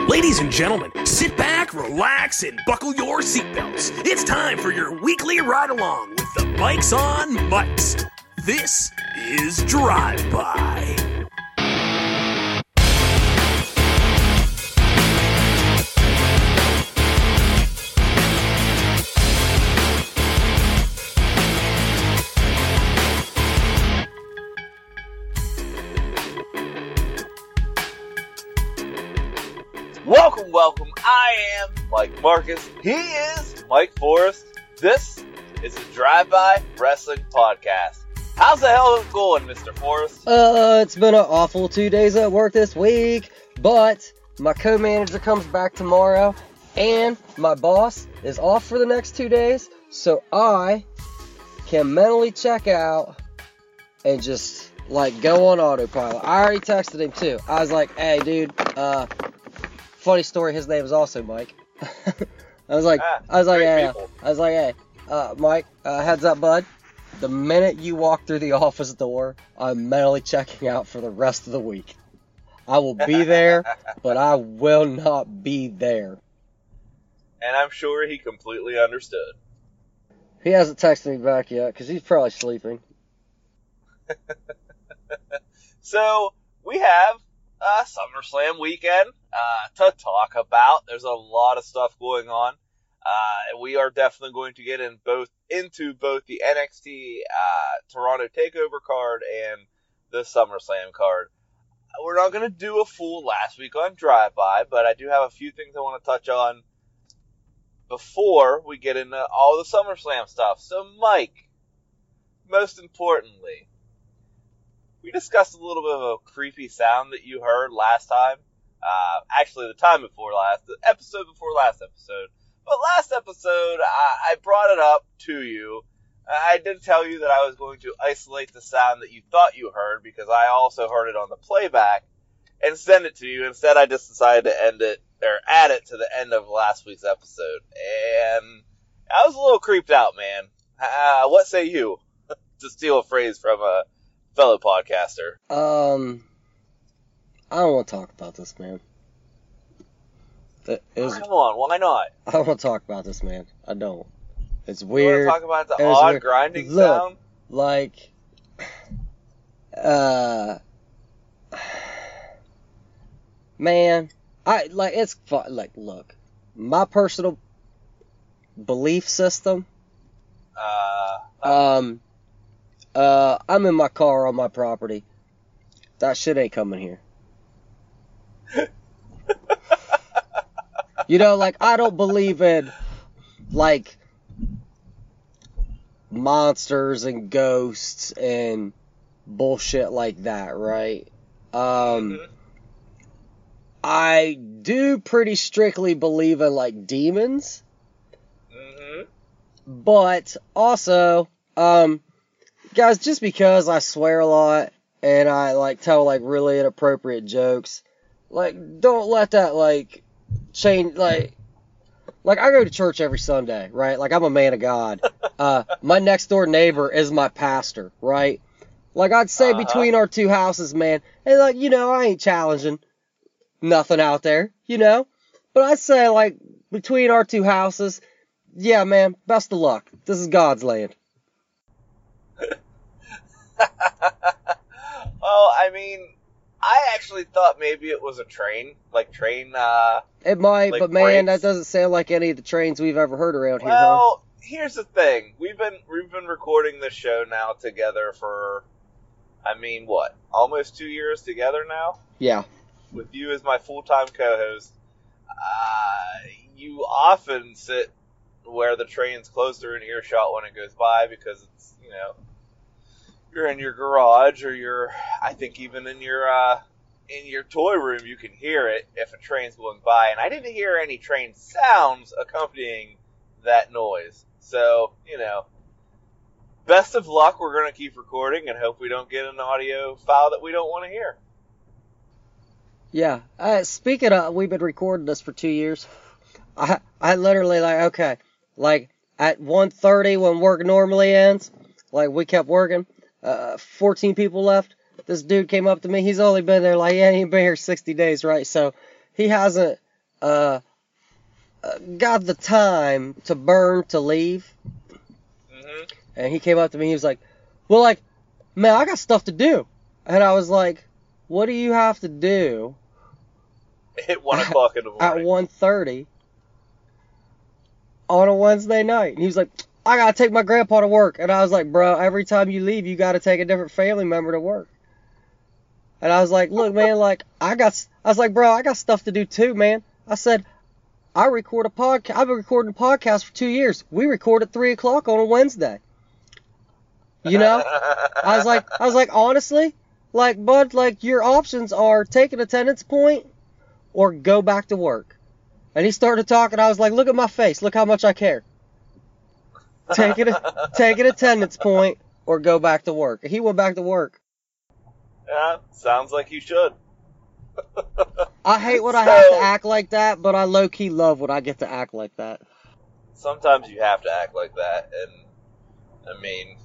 Ladies and gentlemen, sit back, relax, and buckle your seatbelts. It's time for your weekly ride-along with the Bikes on Mics. This is Drive-By. Welcome. I am Mike Marcus. He is Mike Forrest. This is the Drive-By Wrestling Podcast. How's the hell is it going, Mr. Forrest? It's been an awful 2 days at work this week, but my co-manager comes back tomorrow, and my boss is off for the next 2 days, so I can mentally check out and just, like, go on autopilot. I already texted him, too. I was like, hey, dude, funny story, his name is also Mike. I was like, hey, Mike, heads up, bud. The minute you walk through the office door, I'm mentally checking out for the rest of the week. I will be there, but I will not be there. And I'm sure he completely understood. He hasn't texted me back yet, because he's probably sleeping. So, we have SummerSlam weekend to talk about. There's a lot of stuff going on. We are definitely going to get into both the NXT Toronto TakeOver card and the SummerSlam card. We're not going to do a full last week on Drive-By, but I do have a few things I want to touch on before we get into all the SummerSlam stuff. So, Mike, most importantly, we discussed a little bit of a creepy sound that you heard last time. Actually, the time before last, the episode before last episode. But last episode, I brought it up to you. I did tell you that I was going to isolate the sound that you thought you heard, because I also heard it on the playback, and send it to you. Instead, I just decided to add it to the end of last week's episode. And I was a little creeped out, man. What say you? To steal a phrase from a fellow podcaster. I don't want to talk about this, man. Come on, why not? I don't want to talk about this, man. I don't. It's weird. You want to talk about the odd weird grinding sound? Like, man, it's fun. Like, look, my personal belief system. I'm in my car on my property. That shit ain't coming here. You know, like, I don't believe in, like, monsters and ghosts and bullshit like that, right? I do pretty strictly believe in, like, demons. Mm-hmm. But also, guys, just because I swear a lot and I, like, tell, like, really inappropriate jokes, like, don't let that, like, change, like, I go to church every Sunday, right? Like, I'm a man of God. My next-door neighbor is my pastor, right? Like, I'd say between our two houses, man, and, like, you know, I ain't challenging nothing out there, you know? But I'd say, like, between our two houses, yeah, man, best of luck. This is God's land. Well, I mean, I actually thought maybe it was a train, like train. It might, like, but man, breaks. That doesn't sound like any of the trains we've ever heard around here. Well, huh? Here's the thing: we've been recording this show now together for, I mean, what, almost 2 years together now. Yeah. With you as my full-time co-host, you often sit where the train's closer in earshot when it goes by, because it's, you know, you're in your garage, or you're, I think even in your toy room, you can hear it if a train's going by. And I didn't hear any train sounds accompanying that noise. So, you know, best of luck. We're going to keep recording and hope we don't get an audio file that we don't want to hear. Yeah. Speaking of, we've been recording this for 2 years. I literally, like, okay, like at 1:30 when work normally ends, like, we kept working. 14 people left. This dude came up to me. He's only been there, like, yeah, he's been here 60 days, right? So he hasn't got the time to burn to leave. Mm-hmm. And he came up to me. He was like, well, like, man, I got stuff to do. And I was like, what do you have to do? At 1 o'clock in the morning. At 1:30 on a Wednesday night. And he was like, I got to take my grandpa to work. And I was like, bro, every time you leave, you got to take a different family member to work. And I was like, look, man, like, I got stuff to do too, man. I said, I've been recording a podcast for 2 years. We record at 3 o'clock on a Wednesday. You know? I was like, honestly, like, bud, like, your options are take an attendance point or go back to work. And he started talking. I was like, look at my face. Look how much I care. Take an attendance point or go back to work. And he went back to work. Yeah, sounds like you should. I hate when I have to act like that, but I low-key love when I get to act like that. Sometimes you have to act like that, and, I mean,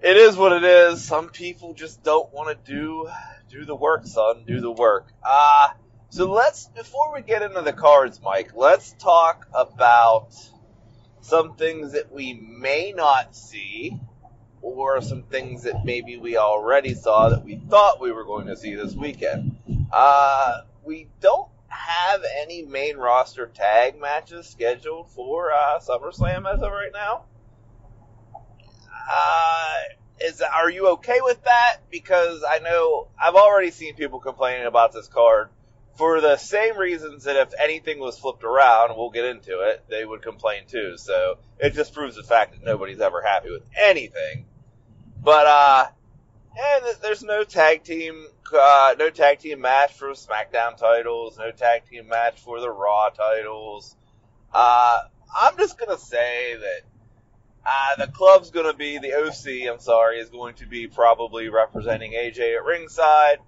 it is what it is. Some people just don't want to do the work, son. Do the work. So before we get into the cards, Mike, let's talk about some things that we may not see, or some things that maybe we already saw that we thought we were going to see this weekend. We don't have any main roster tag matches scheduled for SummerSlam as of right now. Are you okay with that? Because I know I've already seen people complaining about this card for the same reasons that if anything was flipped around, we'll get into it, they would complain too. So it just proves the fact that nobody's ever happy with anything. But, and there's no tag team match for SmackDown titles, no tag team match for the Raw titles. I'm just gonna say that, the OC, is going to be probably representing AJ at ringside.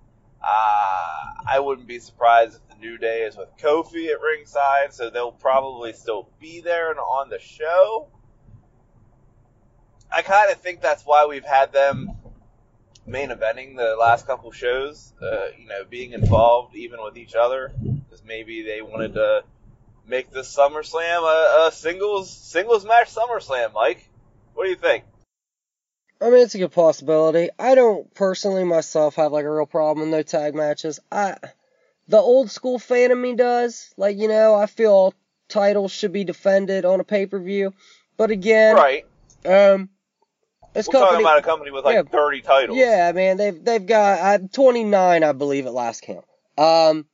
I wouldn't be surprised if the New Day is with Kofi at ringside, so they'll probably still be there and on the show. I kind of think that's why we've had them main eventing the last couple shows, being involved even with each other, because maybe they wanted to make the SummerSlam a singles match SummerSlam, Mike. What do you think? I mean, it's a good possibility. I don't personally myself have like a real problem with no tag matches. The old school fan of me does. Like, you know, I feel all titles should be defended on a pay-per-view. But again, right. We're talking about a company with 30 titles. Yeah, man, they've got 29, I believe, at last count. And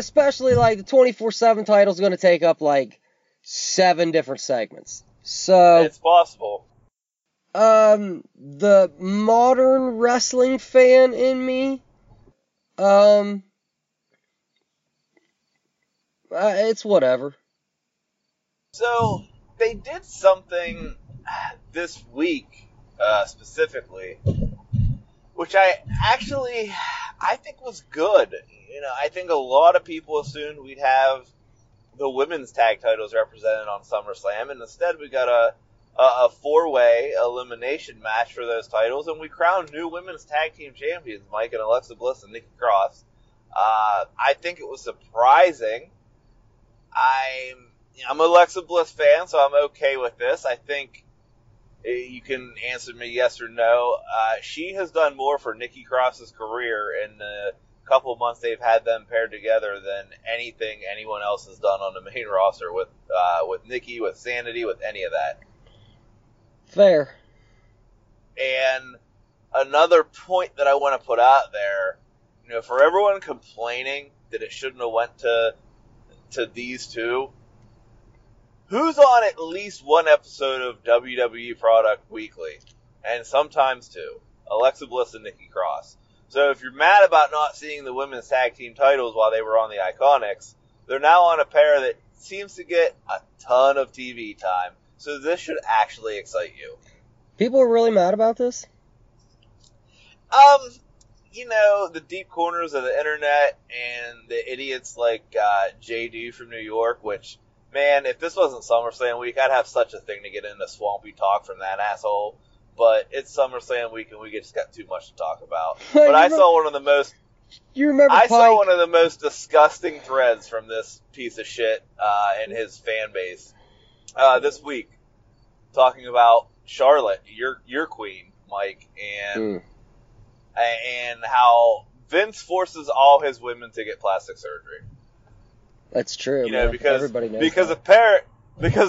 especially, like, the 24/7 title is going to take up, like, 7 different segments. So it's possible. The modern wrestling fan in me, it's whatever. So, they did something this week, specifically, which I think was good. You know, I think a lot of people assumed we'd have the women's tag titles represented on SummerSlam, and instead we got a four-way elimination match for those titles, and we crowned new women's tag team champions, Mike, and Alexa Bliss and Nikki Cross. I think it was surprising. I'm an Alexa Bliss fan, so I'm okay with this. I think you can answer me yes or no. She has done more for Nikki Cross's career in the couple months they've had them paired together than anything anyone else has done on the main roster with Nikki, with Sanity, with any of that. Fair. And another point that I want to put out there, you know, for everyone complaining that it shouldn't have went to these two, who's on at least one episode of WWE Product Weekly, and sometimes two? Alexa Bliss and Nikki Cross. So if you're mad about not seeing the women's tag team titles while they were on the Iconics, they're now on a pair that seems to get a ton of TV time. So this should actually excite you. People are really mad about this? The deep corners of the internet and the idiots like JD from New York, which, man, if this wasn't SummerSlam week, I'd have such a thing to get into swampy talk from that asshole. But it's SummerSlam week, and we just got too much to talk about. But I saw one of the most You remember I saw one of the most disgusting threads from this piece of shit and his fan base this week, talking about Charlotte, your queen, Mike, and how Vince forces all his women to get plastic surgery. That's true. You know, because everybody knows because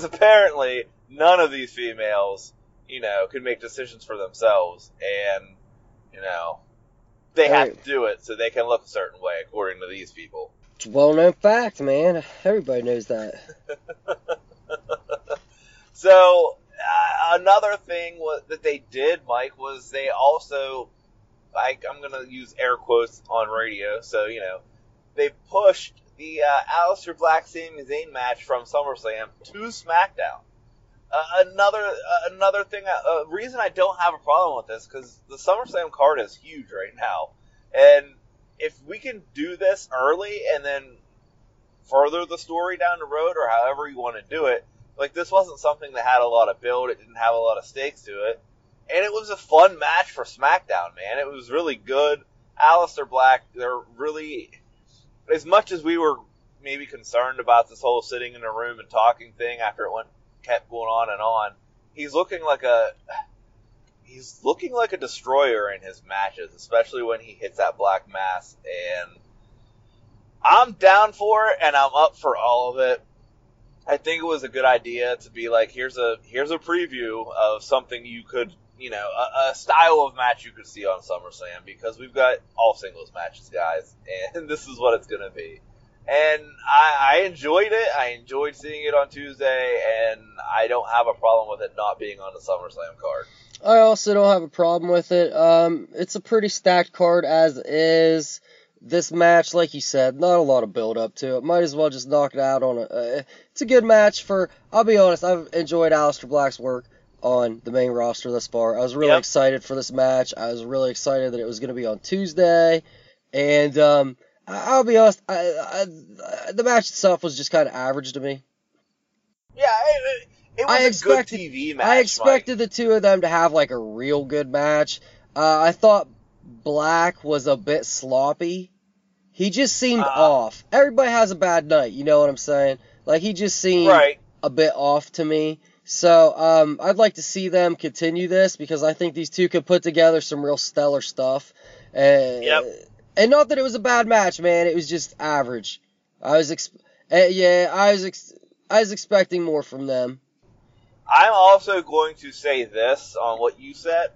apparently none of these females, you know, can make decisions for themselves, and you know they have to do it so they can look a certain way, according to these people. It's a well-known fact, man. Everybody knows that. So another thing that they did, Mike, was they also, like, I'm going to use air quotes on radio, so, you know, they pushed the Aleister Black Sami Zayn match from SummerSlam to SmackDown. Another thing, reason I don't have a problem with this, because the SummerSlam card is huge right now, and if we can do this early and then further the story down the road, or however you want to do it, like, this wasn't something that had a lot of build, it didn't have a lot of stakes to it, and it was a fun match for SmackDown, man. It was really good. Aleister Black, they're really, as much as we were maybe concerned about this whole sitting in a room and talking thing after it kept going on and on, he's looking like a destroyer in his matches, especially when he hits that black mass, and I'm down for it and I'm up for all of it. I think it was a good idea to be like, here's a preview of something you could, you know, a style of match you could see on SummerSlam, because we've got all singles matches, guys, and this is what it's going to be. And I enjoyed it. I enjoyed seeing it on Tuesday, and I don't have a problem with it not being on the SummerSlam card. I also don't have a problem with it. It's a pretty stacked card as is. This match, like you said, not a lot of build up to it. Might as well just knock it out on it. It's a good match for. I'll be honest. I've enjoyed Aleister Black's work on the main roster thus far. I was really excited for this match. I was really excited that it was going to be on Tuesday, and I'll be honest, the match itself was just kind of average to me. Yeah, it was a good TV match. I expected the two of them to have, like, a real good match. I thought Black was a bit sloppy. He just seemed off. Everybody has a bad night, you know what I'm saying? Like, he just seemed a bit off to me. So, I'd like to see them continue this, because I think these two could put together some real stellar stuff. And not that it was a bad match, man. It was just average. I was expecting more from them. I'm also going to say this on what you said.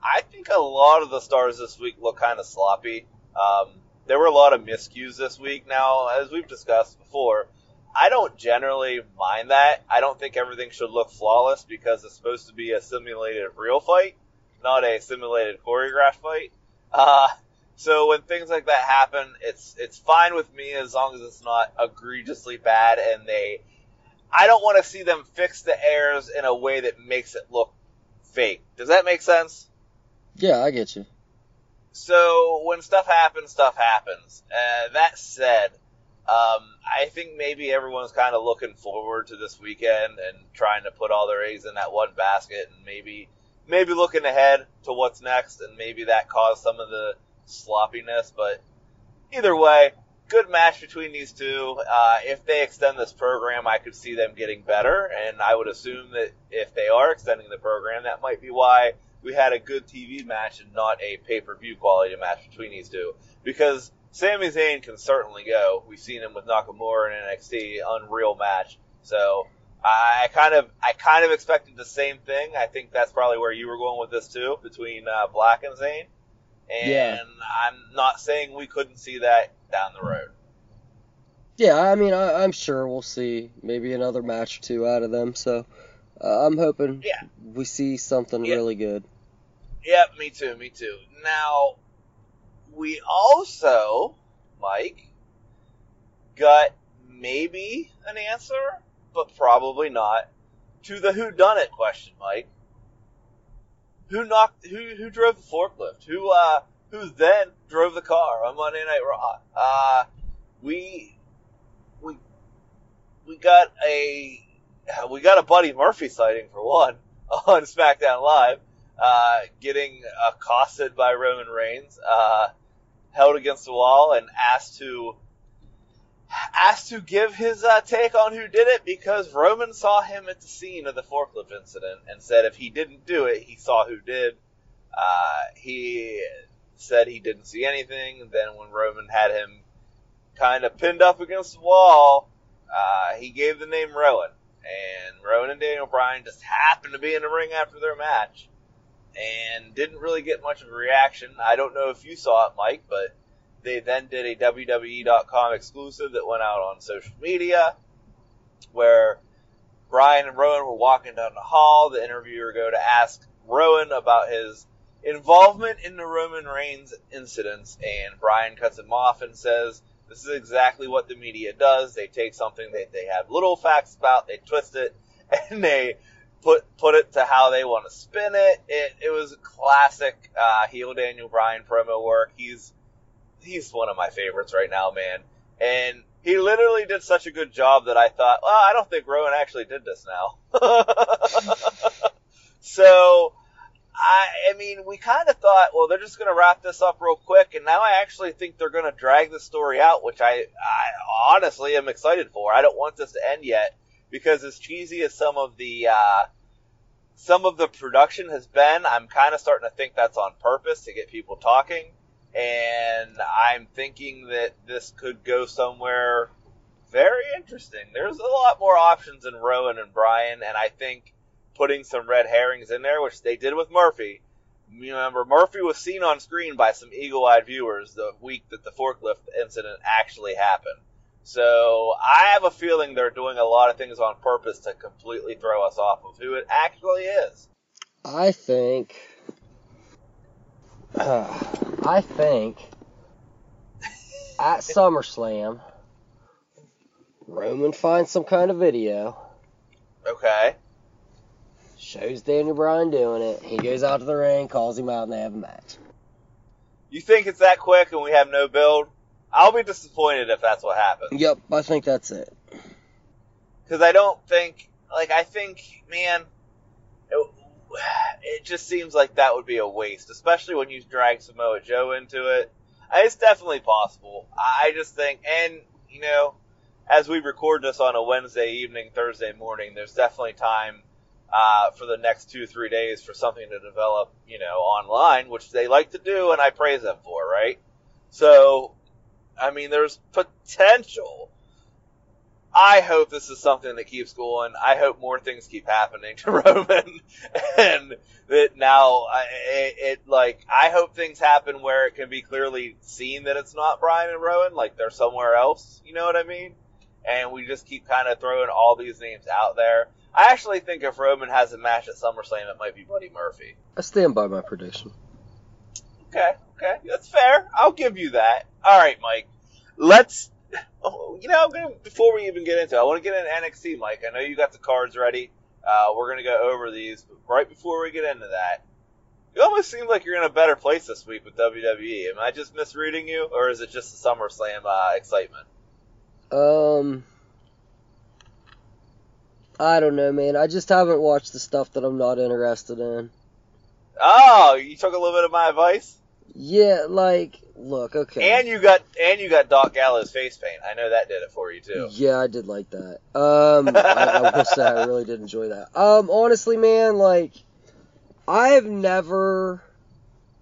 I think a lot of the stars this week look kind of sloppy. There were a lot of miscues this week. Now, as we've discussed before, I don't generally mind that. I don't think everything should look flawless, because it's supposed to be a simulated real fight, not a simulated choreographed fight. So when things like that happen, it's fine with me, as long as it's not egregiously bad, and I don't want to see them fix the errors in a way that makes it look fake. Does that make sense? Yeah, I get you. So when stuff happens. That said, I think maybe everyone's kind of looking forward to this weekend and trying to put all their eggs in that one basket, and maybe looking ahead to what's next, and maybe that caused some of the sloppiness. But either way, good match between these two. If they extend this program, I could see them getting better, and I would assume that if they are extending the program, that might be why we had a good TV match and not a pay-per-view quality match between these two, because Sami Zayn can certainly go. We've seen him with Nakamura in NXT, unreal match. So I kind of expected the same thing. I think that's probably where you were going with this too, between Black and Zayn. And I'm not saying we couldn't see that down the road. Yeah, I mean, I'm sure we'll see maybe another match or two out of them. So I'm hoping we see something really good. Yep, yeah, me too. Now, we also, Mike, got maybe an answer, but probably not, to the whodunit question, Mike. Who drove the forklift? Who then drove the car on Monday Night Raw? We got a Buddy Murphy sighting for one on SmackDown Live, getting accosted by Roman Reigns. held against the wall and asked to give his take on who did it, because Roman saw him at the scene of the forklift incident and said if he didn't do it, he saw who did. He said he didn't see anything. And then when Roman had him kind of pinned up against the wall, he gave the name Rowan. And Rowan and Daniel Bryan just happened to be in the ring after their match and didn't really get much of a reaction. I don't know if you saw it, Mike, but they then did a WWE.com exclusive that went out on social media where Bryan and Rowan were walking down the hall. The interviewer go to ask Rowan about his involvement in the Roman Reigns incidents, and Bryan cuts him off and says, this is exactly what the media does. They take something that they have little facts about, they twist it, and they put it to how they want to spin it. It was classic heel Daniel Bryan promo work. He's one of my favorites right now, man. And he literally did such a good job that I thought, well, I don't think Rowan actually did this now. So, I mean, we kind of thought, well, they're just going to wrap this up real quick, and now I actually think they're going to drag the story out, which I honestly am excited for. I don't want this to end yet, because as cheesy as some of the production has been, I'm kind of starting to think that's on purpose to get people talking, and I'm thinking that this could go somewhere very interesting. There's a lot more options in Rowan and Bryan, and I think putting some red herrings in there, which they did with Murphy. Remember, Murphy was seen on screen by some eagle-eyed viewers the week that the forklift incident actually happened. So I have a feeling they're doing a lot of things on purpose to completely throw us off of who it actually is. I think at SummerSlam, Roman finds some kind of video. Okay. Shows Daniel Bryan doing it. He goes out to the ring, calls him out, and they have a match. You think it's that quick and we have no build? I'll be disappointed if that's what happens. Yep, I think that's it. Because I don't think... Like, I think, man... It just seems like that would be a waste. Especially when you drag Samoa Joe into it. It's definitely possible. I just think... And, you know, as we record this on a Wednesday evening, Thursday morning, there's definitely time... for the next 2-3 days for something to develop, you know, online, which they like to do, and I praise them for, right? So, I mean, there's potential. I hope this is something that keeps going. I hope more things keep happening to Roman, and that now, I hope things happen where it can be clearly seen that it's not Bryan and Rowan, like they're somewhere else, you know what I mean? And we just keep kind of throwing all these names out there. I actually think if Roman has a match at SummerSlam, it might be Buddy Murphy. I stand by my prediction. Okay. That's fair. I'll give you that. All right, Mike. Before we even get into it, I want to get into NXT, Mike. I know you got the cards ready. We're going to go over these. But right before we get into that, you almost seem like you're in a better place this week with WWE. Am I just misreading you, or is it just the SummerSlam excitement? I don't know, man. I just haven't watched the stuff that I'm not interested in. Oh, you took a little bit of my advice? Yeah, like, look, okay. And you got Doc Gallows face paint. I know that did it for you, too. Yeah, I did like that. I will say I really did enjoy that. Honestly, man, like, I have never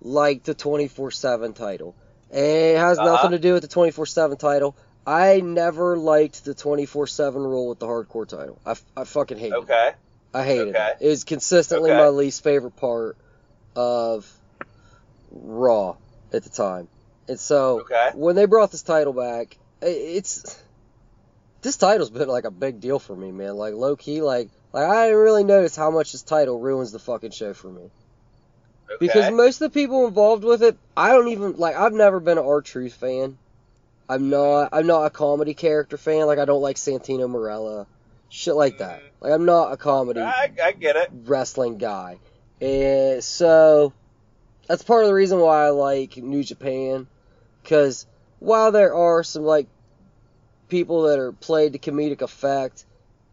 liked the 24/7 title. It has nothing to do with the 24/7 title. I never liked the 24/7 rule with the hardcore title. I fucking hated it. I hated it. It was consistently my least favorite part of Raw at the time. And so, when they brought this title back, this title's been like a big deal for me, man. Like, low-key, like I didn't really notice how much this title ruins the fucking show for me. Okay. Because most of the people involved with it, I don't even, like, I've never been an R-Truth fan. I'm not a comedy character fan. Like, I don't like Santino Marella, shit like that. Like, I'm not a comedy I get it. Wrestling guy. And so, that's part of the reason why I like New Japan. Because while there are some, like, people that are played to comedic effect,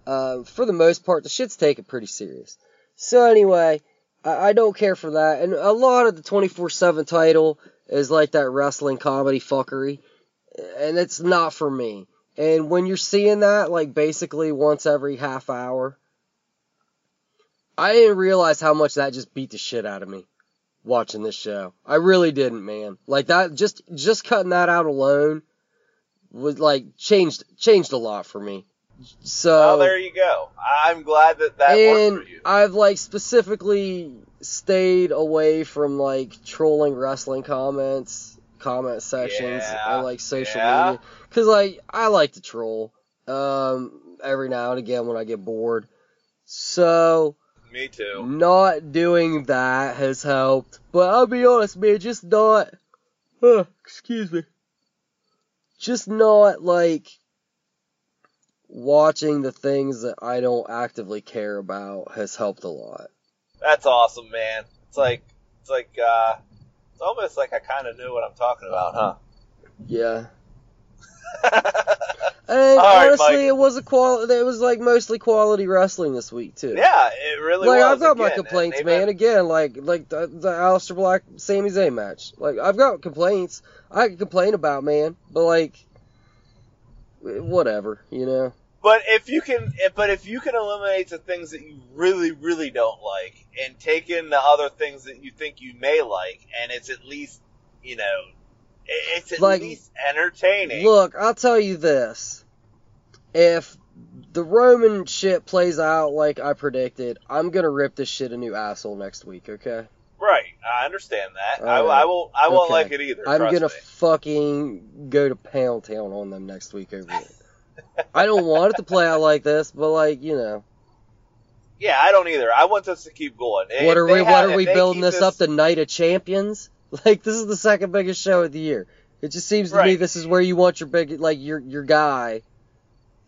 for the most part, the shit's taken pretty serious. So anyway, I don't care for that. And a lot of the 24/7 title is like that wrestling comedy fuckery, and it's not for me. And when you're seeing that, like, basically once every half hour, I didn't realize how much that just beat the shit out of me watching this show. I really didn't, man. Like, that, just cutting that out alone was, like, changed a lot for me. So, well, there you go. I'm glad that worked for you. And I've, like, specifically stayed away from, like, trolling wrestling comments, comment sections, and, like, social media. Because, like, I like to troll every now and again when I get bored. So, me too. Not doing that has helped. But I'll be honest, man, just not... excuse me. Just not, like, watching the things that I don't actively care about has helped a lot. That's awesome, man. It's like, it's almost like I kind of knew what I'm talking about, huh? Yeah. And right, honestly, Mike. It was like mostly quality wrestling this week too. Yeah, it really was. Like, I've got my complaints, man. Again, like the Aleister Black Sami Zayn match. Like, I've got complaints I can complain about, man. But, like, whatever, you know. But if you can eliminate the things that you really, really don't like, and take in the other things that you think you may like, and it's at least, you know, it's at least entertaining. Look, I'll tell you this. If the Roman shit plays out like I predicted, I'm going to rip this shit a new asshole next week, okay? Right. I understand that. I won't like it either. I'm going to fucking go to Pound Town on them next week over it. I don't want it to play out like this, but, like, you know. Yeah, I don't either. I want this to keep going. What are we building this up to Night of Champions? Like, this is the second biggest show of the year. It just seems to me this is where you want your big, like, your guy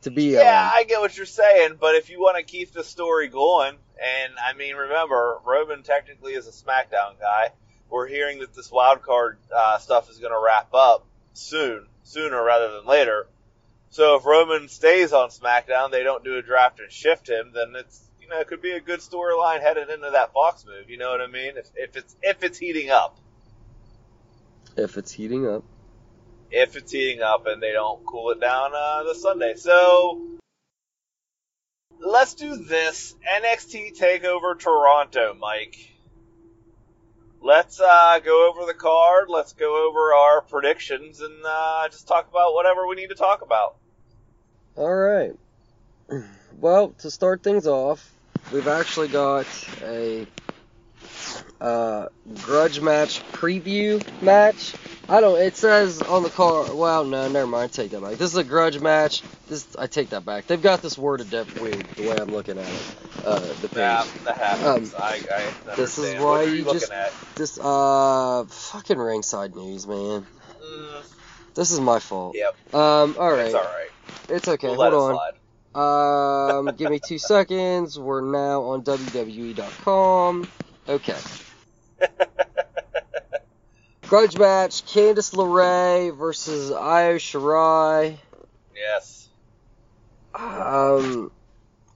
to be on. Yeah, I get what you're saying, but if you want to keep the story going, and, I mean, remember, Roman technically is a SmackDown guy. We're hearing that this wildcard stuff is going to wrap up sooner rather than later. So if Roman stays on SmackDown, they don't do a draft and shift him, then it's, you know, it could be a good storyline headed into that Fox move, you know what I mean? If it's heating up. If it's heating up and they don't cool it down this Sunday. So, let's do this. NXT TakeOver Toronto, Mike. Let's go over the card. Let's go over our predictions and just talk about whatever we need to talk about. All right. Well, to start things off, we've actually got a... grudge match preview match. It says on the card. Well, no, never mind. Take that back. This is a grudge match. I take that back. They've got this worded weird the way I'm looking at it. The page. Yeah, that happens. I this is why you just at? This fucking ringside news, man. This is my fault. Yep. All right. It's all right. It's okay. We'll hold on. Slide. Give me 2 seconds. We're now on WWE.com. Okay. Grudge match, Candice LeRae versus Io Shirai. Yes.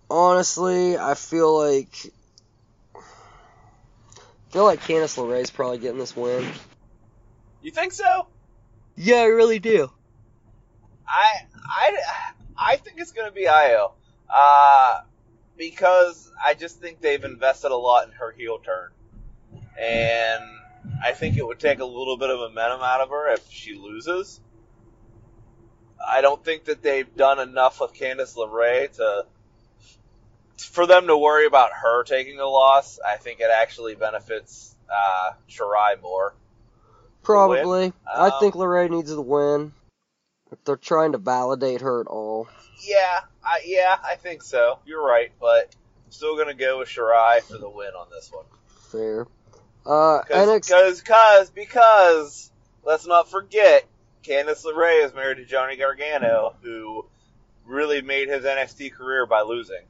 Honestly, I feel like Candice LeRae's probably getting this win. You think so? Yeah, I really do. I think it's gonna be Io. Because I just think they've invested a lot in her heel turn. And I think it would take a little bit of momentum out of her if she loses. I don't think that they've done enough with Candice LeRae for them to worry about her taking a loss. I think it actually benefits Shirai more. Probably. I think LeRae needs the win. If they're trying to validate her at all. Yeah, I think so. You're right, but I'm still going to go with Shirai for the win on this one. Fair. Because let's not forget, Candice LeRae is married to Johnny Gargano, who really made his NXT career by losing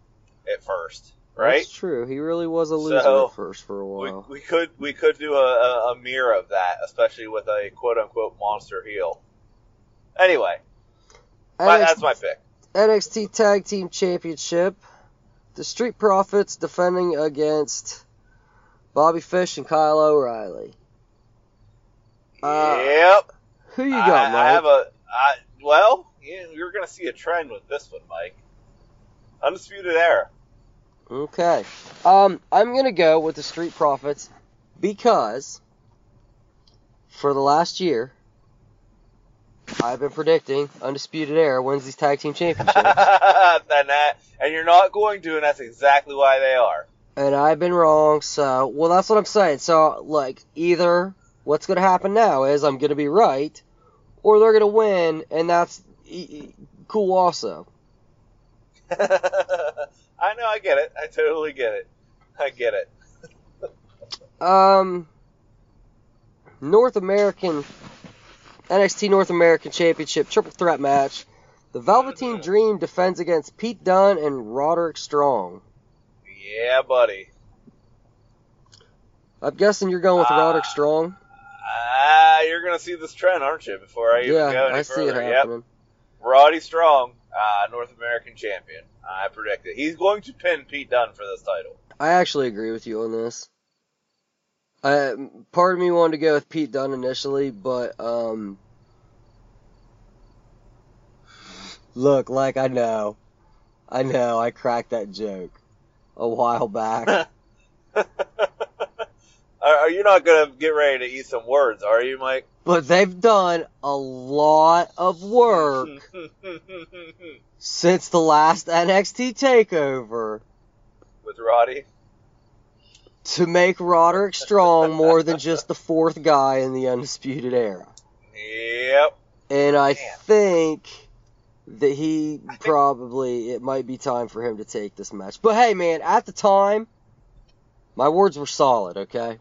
at first, right? That's true. He really was a loser at first for a while. We could do a mirror of that, especially with a quote-unquote monster heel. Anyway, that's my pick. NXT Tag Team Championship. The Street Profits defending against Bobby Fish and Kyle O'Reilly. Yep. Who you got, Mike? You're going to see a trend with this one, Mike. Undisputed Era. Okay. I'm going to go with the Street Profits because for the last year, I've been predicting Undisputed Era wins these tag team championships. And you're not going to, and that's exactly why they are. And I've been wrong, so... Well, that's what I'm saying. So, like, either what's going to happen now is I'm going to be right, or they're going to win, and that's cool also. I know, I get it. I totally get it. I get it. North American... NXT North American Championship Triple Threat Match. The Velveteen Dream defends against Pete Dunne and Roderick Strong. Yeah, buddy. I'm guessing you're going with Roderick Strong. You're going to see this trend, aren't you, before I even go any further. See it happening. Yep. Roddy Strong, North American champion. I predict it. He's going to pin Pete Dunne for this title. I actually agree with you on this. Part of me wanted to go with Pete Dunne initially, but, look, like, I know, I cracked that joke a while back. Are you not going to get ready to eat some words, are you, Mike? But they've done a lot of work since the last NXT TakeOver. With Roddy? To make Roderick Strong more than just the fourth guy in the Undisputed Era. Yep. And I think it might be time for him to take this match. But hey, man, at the time, my words were solid, okay?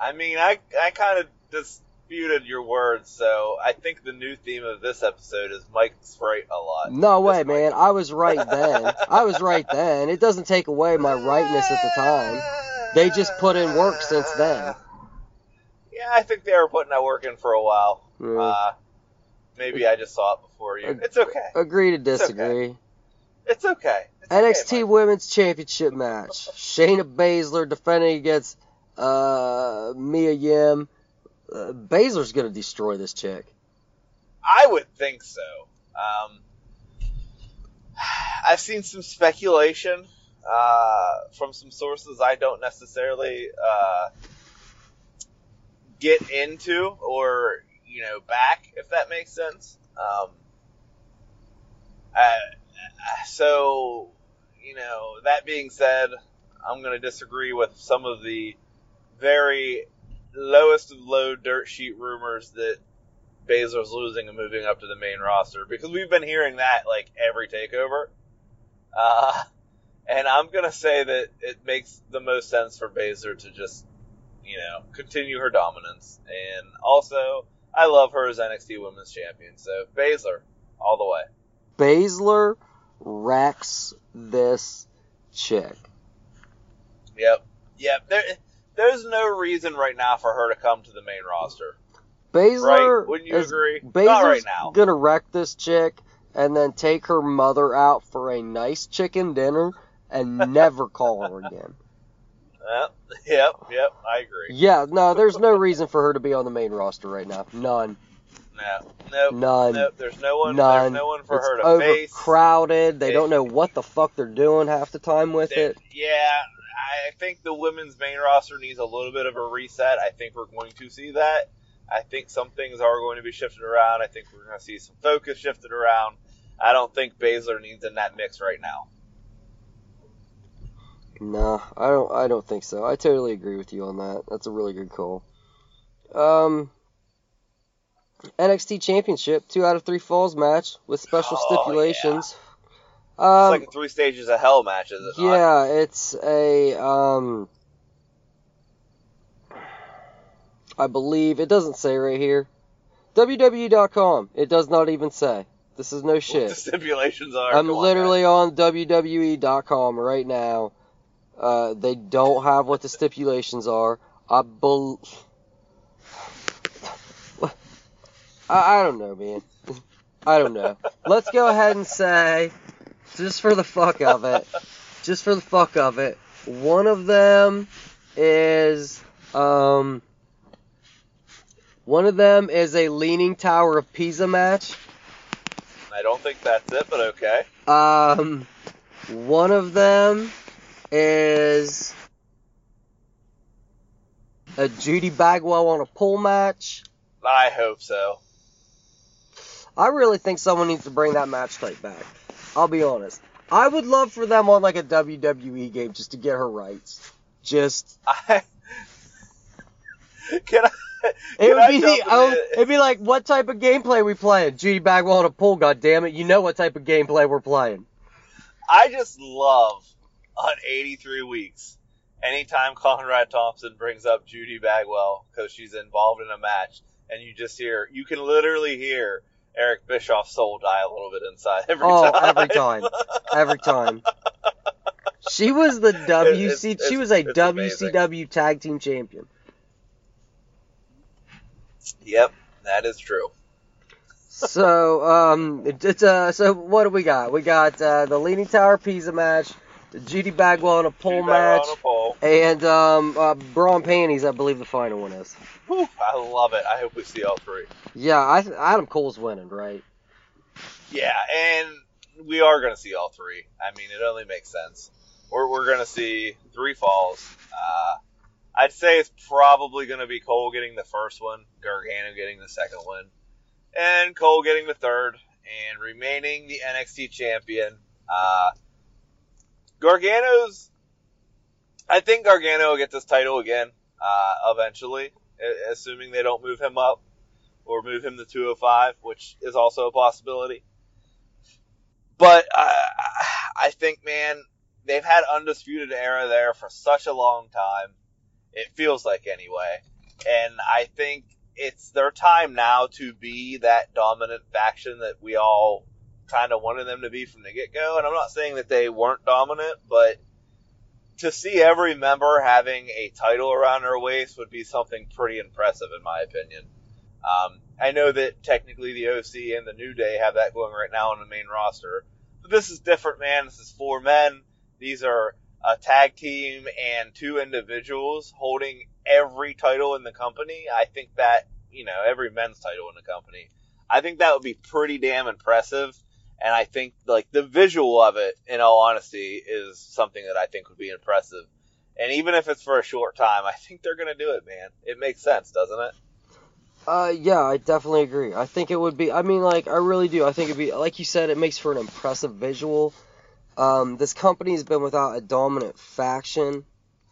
I mean, I kind of disputed your words, so I think the new theme of this episode is Mike's right a lot. No way, man. I was right then. It doesn't take away my rightness at the time. They just put in work since then. Yeah, I think they were putting that work in for a while. Yeah. Maybe I just saw it before you. It's okay. Agree to disagree. It's okay. It's NXT Women's Championship match. Shayna Baszler defending against Mia Yim. Baszler's going to destroy this chick. I would think so. I've seen some speculation from some sources I don't necessarily get into or... you know, back, if that makes sense. So, you know, that being said, I'm going to disagree with some of the very lowest of low dirt sheet rumors that Baszler's losing and moving up to the main roster, because we've been hearing that, like, every takeover. And I'm going to say that it makes the most sense for Baszler to just, you know, continue her dominance. And also... I love her as NXT Women's Champion, so Baszler, all the way. Baszler wrecks this chick. Yep. There's no reason right now for her to come to the main roster. Baszler, right? Wouldn't you agree? Not right now. Baszler's gonna wreck this chick and then take her mother out for a nice chicken dinner and never call her again. Yep, I agree. Yeah, no, there's no reason for her to be on the main roster right now. None. No, there's no one. None. There's no one for her to face. It's overcrowded. They don't know what the fuck they're doing half the time with it. Yeah, I think the women's main roster needs a little bit of a reset. I think we're going to see that. I think some things are going to be shifted around. I think we're going to see some focus shifted around. I don't think Baszler needs in that mix right now. No, I don't think so. I totally agree with you on that. That's a really good call. NXT Championship 2 out of 3 falls match with special stipulations. Yeah. It's like a 3 stages of hell match, is it? Yeah, it's a I believe it doesn't say right here. WWE.com. It does not even say. This is no shit. What the stipulations are. I'm literally on WWE.com right now. They don't have what the stipulations are. I don't know, man. I don't know. Let's go ahead and say, just for the fuck of it, one of them is One of them is a Leaning Tower of Pisa match. I don't think that's it, but okay. One of them is a Judy Bagwell on a pole match. I hope so. I really think someone needs to bring that match type back. I'll be honest. I would love for them on like a WWE game just to get her rights. Just. It'd be like, what type of gameplay we playing? Judy Bagwell on a pool, goddammit. You know what type of gameplay we're playing. I just love on 83 Weeks, anytime Conrad Thompson brings up Judy Bagwell because she's involved in a match, and you just hear, you can literally hear Eric Bischoff's soul die a little bit inside every time. Every time. She was the WCW amazing. Tag Team Champion. Yep, that is true. So, so what do we got? We got the Leaning Tower Pisa match, the Judy Bagwell on a pole match, and Braun Panties, I believe the final one is. Whew, I love it. I hope we see all three. Yeah, Adam Cole's winning, right? Yeah, and we are going to see all three. I mean, it only makes sense. We're going to see three falls. I'd say it's probably going to be Cole getting the first one, Gargano getting the second one, and Cole getting the third, and remaining the NXT champion. I think Gargano will get this title again eventually, assuming they don't move him up or move him to 205, which is also a possibility. But I think, man, they've had Undisputed Era there for such a long time. It feels like anyway. And I think it's their time now to be that dominant faction that we all kind of wanted them to be from the get-go. And I'm not saying that they weren't dominant, but to see every member having a title around their waist would be something pretty impressive, in my opinion. I know that technically the OC and the New Day have that going right now on the main roster. But this is different, man. This is four men. These are a tag team and two individuals holding every title in the company. I think that, every men's title in the company. I think that would be pretty damn impressive. And I think, the visual of it, in all honesty, is something that I think would be impressive. And even if it's for a short time, I think they're going to do it, man. It makes sense, doesn't it? Yeah, I definitely agree. I think it would be, I really do. I think it'd be, like you said, it makes for an impressive visual. This company has been without a dominant faction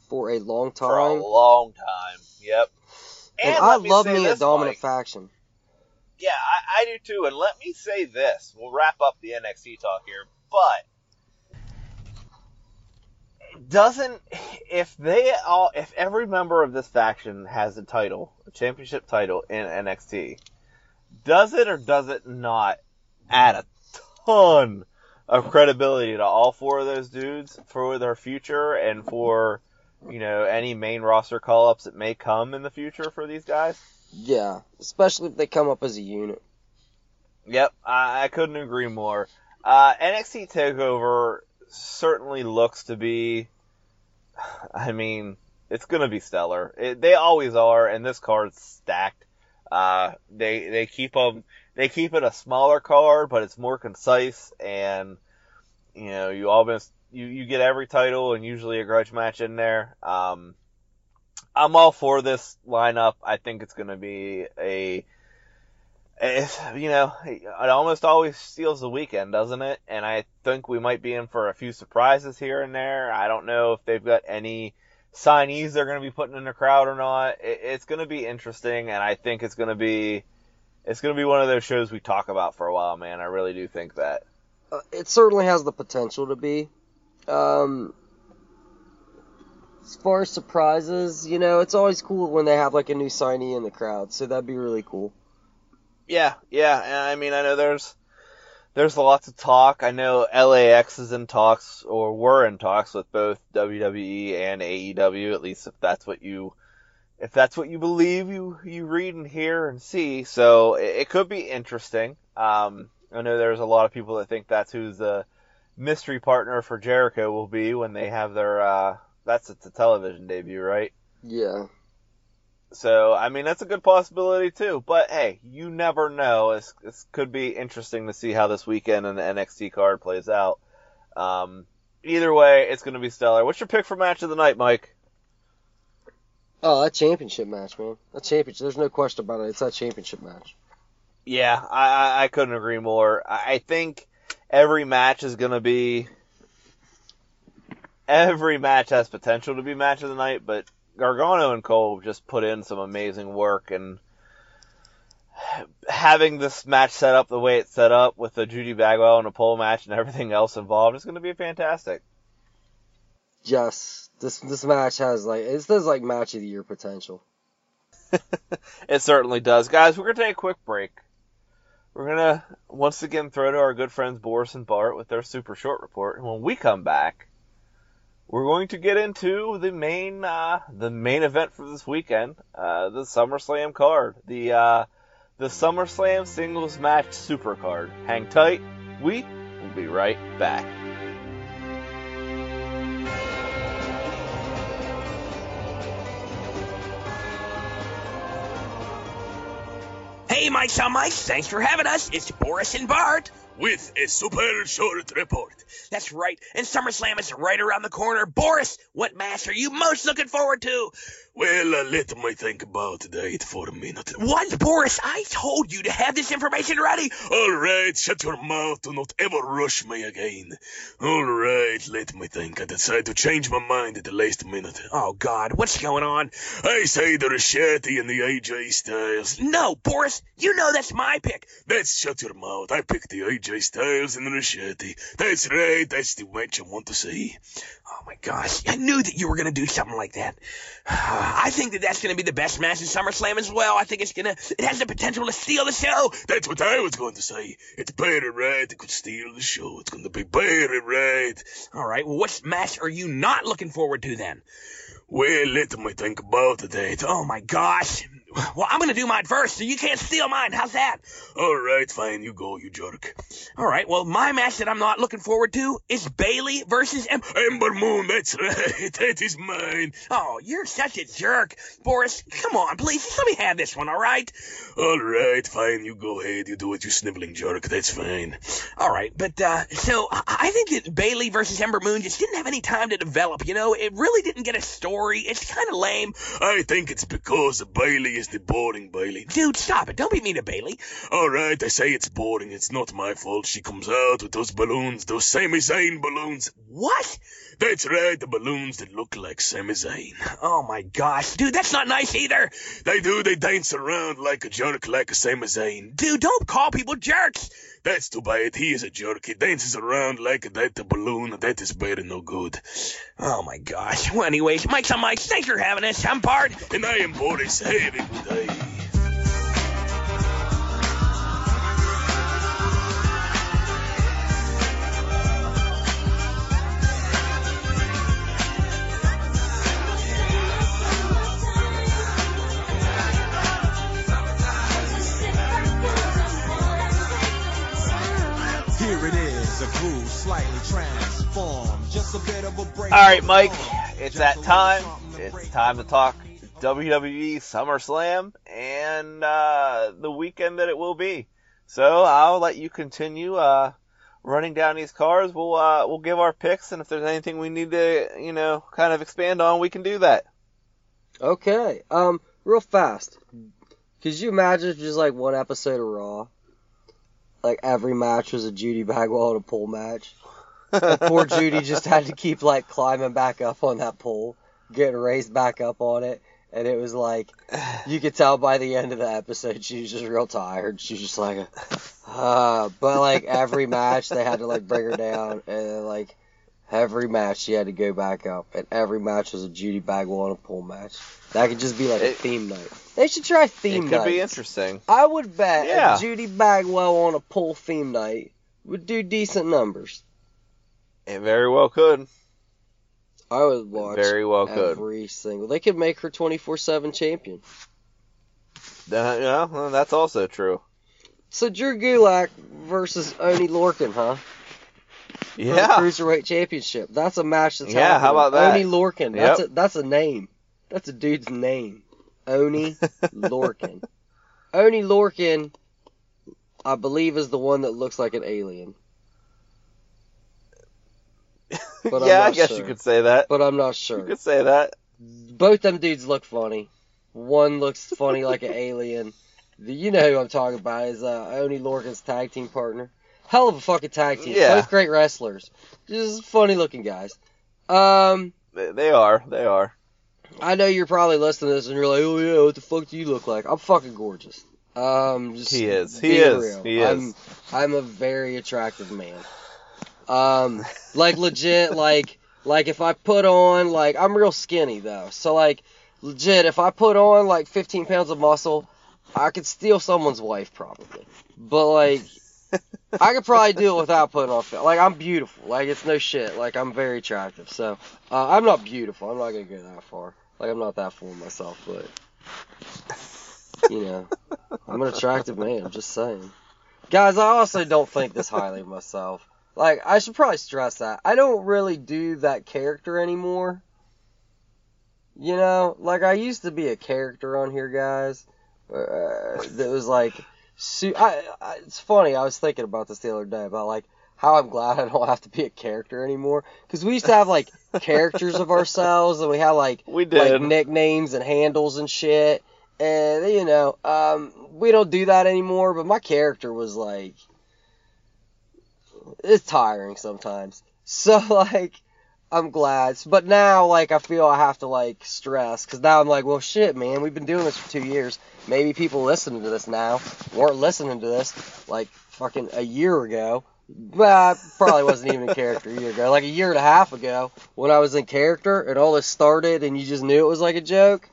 for a long time. For a long time, yep. And I love me a dominant faction. Yeah, I do too. And let me say this. We'll wrap up the NXT talk here. But if every member of this faction has a title, a championship title in NXT, does it or does it not add a ton of credibility to all four of those dudes for their future and for, any main roster call-ups that may come in the future for these guys? Yeah, especially if they come up as a unit. Yep, I couldn't agree more. NXT TakeOver certainly looks to be, it's going to be stellar. They always are, and this card's stacked. They keep it a smaller card, but it's more concise, and, you almost you get every title and usually a grudge match in there. I'm all for this lineup. I think it's going to be it almost always steals the weekend, doesn't it? And I think we might be in for a few surprises here and there. I don't know if they've got any signees they're going to be putting in the crowd or not. It's going to be interesting, and I think it's going to be one of those shows we talk about for a while, man. I really do think that. It certainly has the potential to be. As far as surprises, it's always cool when they have, a new signee in the crowd, so that'd be really cool. Yeah, and I know there's lots of talk. I know LAX is in talks, or were in talks, with both WWE and AEW, at least if that's what you believe you read and hear and see. So it could be interesting. I know there's a lot of people that think that's who the mystery partner for Jericho will be when they have their... That's a television debut, right? Yeah. So, I mean, that's a good possibility, too. But, hey, you never know. It could be interesting to see how this weekend and the NXT card plays out. Either way, it's going to be stellar. What's your pick for match of the night, Mike? Oh, that championship match, man. That championship. There's no question about it. It's that championship match. Yeah, I couldn't agree more. I think every match is going to be... Every match has potential to be match of the night, but... Gargano and Cole just put in some amazing work, and having this match set up the way it's set up with the Judy Bagwell and a pole match and everything else involved is going to be fantastic. Yes, this match has it says match of the year potential. It certainly does, guys. We're going to take a quick break. We're going to once again throw to our good friends Boris and Bart with their super short report, and when we come back. We're going to get into the main event for this weekend, the SummerSlam card, the SummerSlam singles match super card. Hang tight, we will be right back. Hey, Mike's on Mike, thanks for having us. It's Boris and Bart. With a super short report. That's right, and SummerSlam is right around the corner. Boris, what match are you most looking forward to? Well, let me think about that for a minute. What, Boris? I told you to have this information ready. All right, shut your mouth. Do not ever rush me again. All right, let me think. I decided to change my mind at the last minute. Oh, God, what's going on? I say the Ricochet and the AJ Styles. No, Boris, you know that's my pick. That's shut your mouth. I picked the AJ Styles and Ricochet. That's right, that's the match I want to see. Oh my gosh, I knew that you were going to do something like that. I think that that's going to be the best match in SummerSlam as well. I think it has the potential to steal the show. That's what I was going to say. It's very right, it could steal the show. It's going to be very right. Alright, well what match are you not looking forward to then? Well, let me think about that. Oh my gosh. Well, I'm going to do mine first, so you can't steal mine. How's that? All right, fine. You go, you jerk. All right, well, my match that I'm not looking forward to is Bayley versus Ember Moon. That's right. That is mine. Oh, you're such a jerk. Boris, come on, please. Just let me have this one, all right? All right, fine. You go ahead. You do it, you sniveling jerk. That's fine. All right, but so I think that Bayley versus Ember Moon just didn't have any time to develop, you know? It really didn't get a story. It's kind of lame. I think it's because of Bayley. The boring Bayley. Dude, stop it. Don't be mean to Bayley. All right, I say it's boring. It's not my fault. She comes out with those balloons, those Sami Zayn balloons. What? That's right, the balloons that look like Sami Zayn. Oh, my gosh. Dude, that's not nice either. They do. They dance around like a jerk, like a Sami Zayn. Dude, don't call people jerks. That's too bad. He is a jerk. He dances around like that, the balloon. That is very no good. Oh, my gosh. Well, anyways, Mike's on Mike. Thanks for having us. I'm Bart. And I am Boris. Have a good day. Alright, Mike, it's that time. It's time to talk WWE SummerSlam and the weekend that it will be. So I'll let you continue running down these cards. We'll give our picks, and if there's anything we need to, you know, kind of expand on, we can do that. Okay. Real fast. Could you imagine just like one episode of Raw? Like every match was a Judy Bagwell and a pole match. And poor Judy just had to keep, like, climbing back up on that pole, getting raised back up on it, and it was like, you could tell by the end of the episode, she was just real tired. She was just like, but, like, every match, they had to, like, bring her down, and, like, every match, she had to go back up, and every match was a Judy Bagwell and a pole match. That could just be, like, a theme night. They should try theme night. It could be interesting. I would bet a Judy Bagwell on a pole theme night would do decent numbers. It very well could. I would watch every single. They could make her 24/7 champion. Yeah, well, that's also true. So Drew Gulak versus Oney Lorcan, huh? Yeah. For the Cruiserweight Championship. That's a match that's happening. Yeah, how about that? Oney Lorcan. That's a name. That's a dude's name. Oney Lorcan. Oney Lorcan, I believe, is the one that looks like an alien. But yeah, I guess sure. You could say that. But I'm not sure. You could say that. Both them dudes look funny. One looks funny like an alien. You know who I'm talking about is Oney Lorcan's tag team partner. Hell of a fucking tag team. Yeah. Both great wrestlers. Just funny looking guys. They are. I know you're probably listening to this and you're like, oh yeah, what the fuck do you look like? I'm fucking gorgeous. He is. I'm a very attractive man. Like legit, like if I put on, like, I'm real skinny though. So like legit, if I put on like 15 pounds of muscle, I could steal someone's wife probably. But like, I could probably do it without putting on film. Like, I'm beautiful. Like, it's no shit. Like, I'm very attractive. So, I'm not beautiful. I'm not going to go that far. Like, I'm not that full of myself, but, you know, I'm an attractive man. I'm just saying. Guys, I also don't think this highly of myself. Like, I should probably stress that. I don't really do that character anymore. You know? Like, I used to be a character on here, guys. That was, like... So, it's funny, I was thinking about this the other day, about, like, how I'm glad I don't have to be a character anymore. Because we used to have, like, characters of ourselves, and we had, like, nicknames and handles and shit. And, you know, we don't do that anymore, but my character was, like, it's tiring sometimes. So, like, I'm glad. But now, like, I feel I have to, like, stress. Because now I'm like, well, shit, man, we've been doing this for 2 years. Maybe people listening to this now weren't listening to this, like, fucking a year ago. But I probably wasn't even in character a year ago. Like, a year and a half ago, when I was in character, and all this started, and you just knew it was, like, a joke.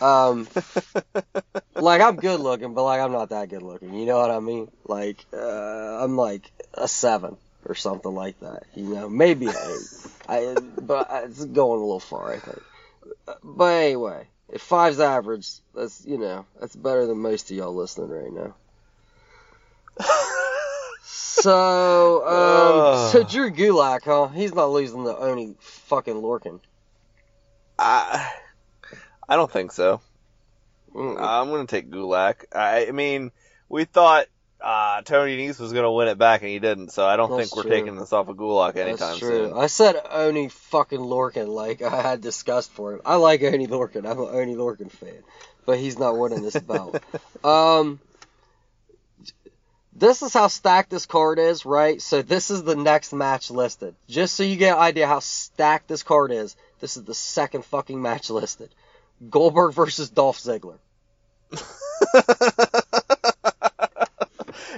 Like, I'm good looking, but, like, I'm not that good looking. You know what I mean? Like, I'm, like, a 7 or something like that. You know, maybe an 8. But it's going a little far, I think. But anyway... If 5's average, that's, you know, that's better than most of y'all listening right now. So Drew Gulak, huh? He's not losing to Oney fucking Lorcan. I don't think so. I'm gonna take Gulak. I mean, we thought Tony Nese was gonna win it back, and he didn't. So I don't think we're taking this off of Gulak anytime soon. I said Oney fucking Lorcan like I had disgust for him. I like Oney Lorcan. I'm an Oney Lorcan fan, but he's not winning this belt. This is how stacked this card is, right? So this is the next match listed. Just so you get an idea how stacked this card is. This is the second fucking match listed. Goldberg versus Dolph Ziggler.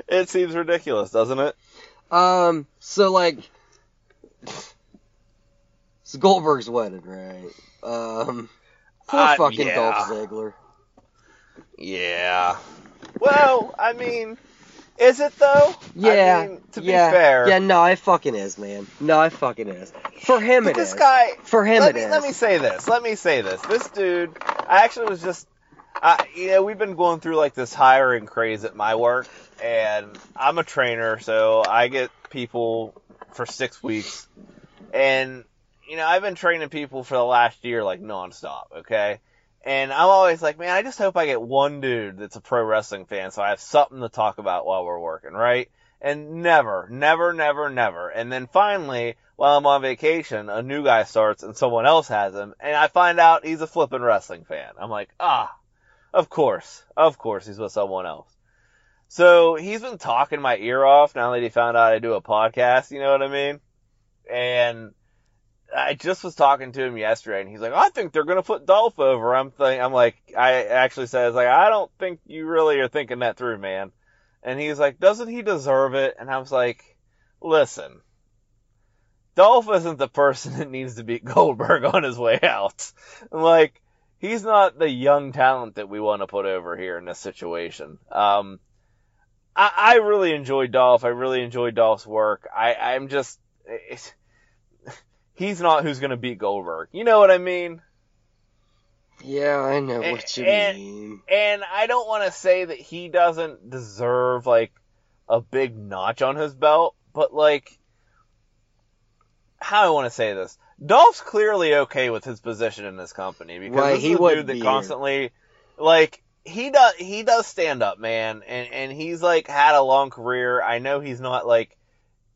It seems ridiculous, doesn't it? So, like, it's Goldberg's wedding, right? Poor fucking Dolph Ziggler. Yeah. Well, I mean, is it, though? Yeah. I mean, to be fair. Yeah, no, it fucking is, man. No, it fucking is. For him, but it this is. This guy... For him, it is. Let me say this. This dude, I actually was just... you know, we've been going through, like, this hiring craze at my work, and I'm a trainer, so I get people for 6 weeks, and, you know, I've been training people for the last year, like, nonstop, okay? And I'm always like, man, I just hope I get one dude that's a pro wrestling fan, so I have something to talk about while we're working, right? And never. And then finally, while I'm on vacation, a new guy starts, and someone else has him, and I find out he's a flippin' wrestling fan. I'm like, Of course, he's with someone else. So he's been talking my ear off now that he found out I do a podcast, you know what I mean? And I just was talking to him yesterday, and he's like, I think they're going to put Dolph over. I actually said, I don't think you really are thinking that through, man. And he's like, doesn't he deserve it? And I was like, listen, Dolph isn't the person that needs to beat Goldberg on his way out. I'm like, he's not the young talent that we want to put over here in this situation. I really enjoy Dolph. I really enjoy Dolph's work. He's not who's going to beat Goldberg. You know what I mean? Yeah, I know what you mean. And I don't want to say that he doesn't deserve, like, a big notch on his belt, but, like, how do I want to say this? Dolph's clearly okay with his position in this company because right, this is a dude that constantly, like, he does stand up, man, and he's like had a long career. I know he's not like,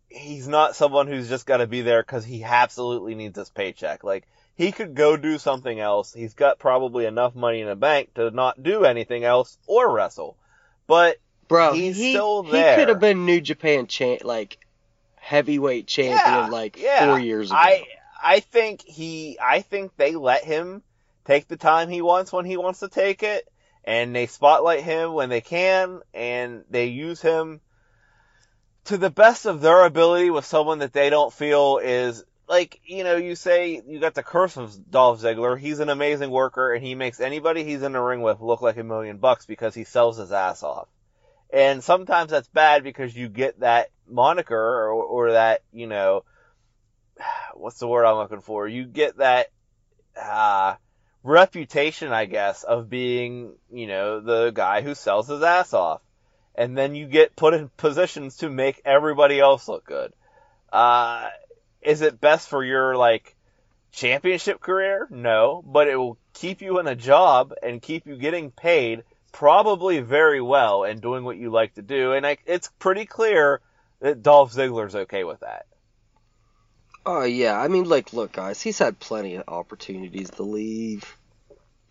he's not someone who's just got to be there because he absolutely needs his paycheck. Like, he could go do something else. He's got probably enough money in the bank to not do anything else or wrestle, but bro, he's still there. He could have been New Japan heavyweight champion 4 years ago. I think they let him take the time he wants when he wants to take it, and they spotlight him when they can, and they use him to the best of their ability with someone that they don't feel is, like, you know, you say you got the curse of Dolph Ziggler. He's an amazing worker, and he makes anybody he's in the ring with look like $1 million because he sells his ass off. And sometimes that's bad because you get that moniker or that, you know, what's the word I'm looking for? You get that reputation, I guess, of being, you know, the guy who sells his ass off. And then you get put in positions to make everybody else look good. Is it best for your, like, championship career? No, but it will keep you in a job and keep you getting paid probably very well and doing what you like to do. And it's pretty clear that Dolph Ziggler's okay with that. Oh, yeah. I mean, like, look, guys, he's had plenty of opportunities to leave.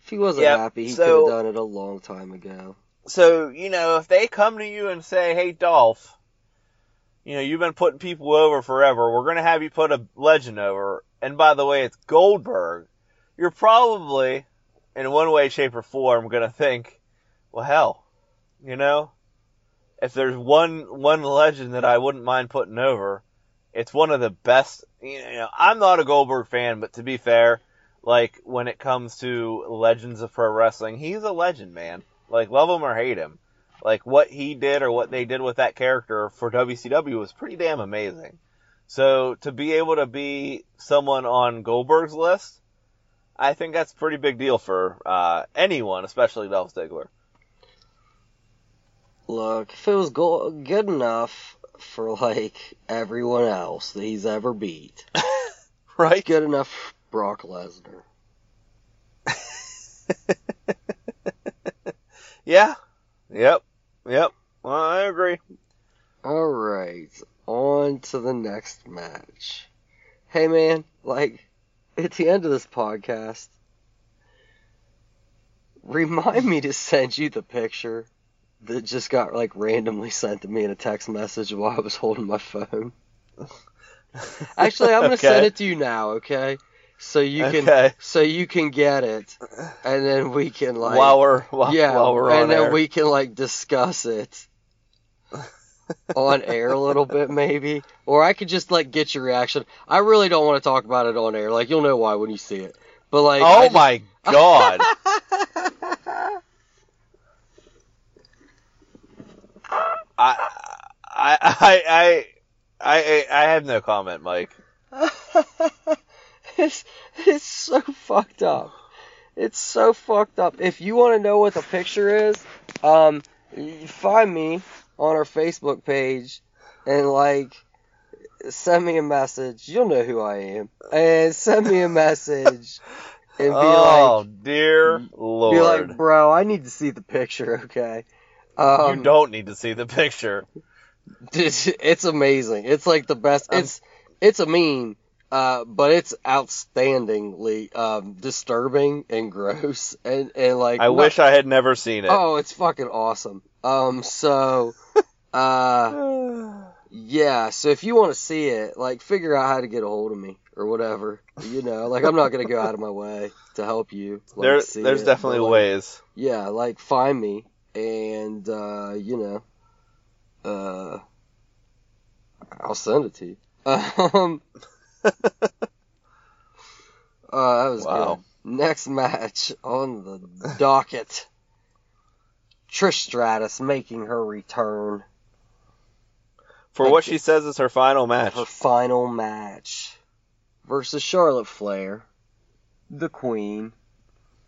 If he wasn't happy, he could have done it a long time ago. So, you know, if they come to you and say, hey, Dolph, you know, you've been putting people over forever. We're going to have you put a legend over. And by the way, it's Goldberg. You're probably, in one way, shape, or form, going to think, well, hell, you know, if there's one legend that I wouldn't mind putting over, it's one of the best. You know, I'm not a Goldberg fan, but to be fair, like, when it comes to legends of pro wrestling, he's a legend, man. Like, love him or hate him. Like, what he did or what they did with that character for WCW was pretty damn amazing. So, to be able to be someone on Goldberg's list, I think that's a pretty big deal for anyone, especially Dolph Ziggler. Look, if it was good enough for, like, everyone else that he's ever beat, right? It's good enough for Brock Lesnar. Yeah. Yep. Well, I agree. All right. On to the next match. Hey, man, like, at the end of this podcast, remind me to send you the picture that just got, like, randomly sent to me in a text message while I was holding my phone. Actually, I'm going to send it to you now, okay? So you can get it, and then we can, like, while we're on air, we can, like, discuss it on air a little bit maybe, or I could just, like, get your reaction. I really don't want to talk about it on air. Like, you'll know why when you see it. But, like, my God. I have no comment, Mike. It's so fucked up. It's so fucked up. If you want to know what the picture is, find me on our Facebook page and, like, send me a message. You'll know who I am. And send me a message and be dear Lord. Be like, bro, I need to see the picture, okay? You don't need to see the picture. It's amazing. It's, like, the best. It's a meme. But it's outstandingly disturbing and gross, and like, I wish I had never seen it. Oh, it's fucking awesome. So if you want to see it, like, figure out how to get a hold of me or whatever. You know, like, I'm not gonna go out of my way to help you. Like, there's definitely ways. Yeah, like, find me and you know, I'll send it to you. That was good. Next match on the docket. Trish Stratus making her return. For what she says is her final match. Her final match. Versus Charlotte Flair. The Queen.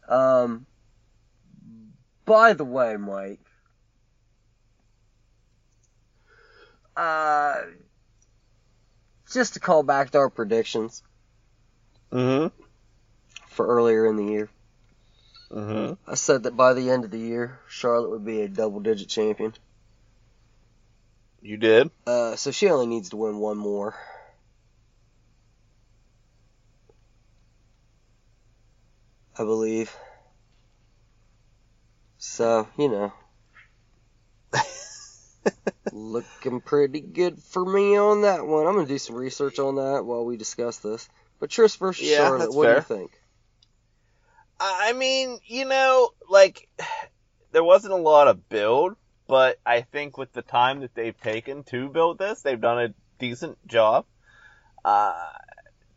By the way, Mike. Just to call back to our predictions, Mm-hmm. For earlier in the year. Mm-hmm. I said that by the end of the year, Charlotte would be a double-digit champion. You did? So she only needs to win one more. I believe. So, you know. Looking pretty good for me on that one. I'm going to do some research on that while we discuss this. But Trish versus Charlotte, what do you think? I mean, you know, like, there wasn't a lot of build, but I think with the time that they've taken to build this, they've done a decent job.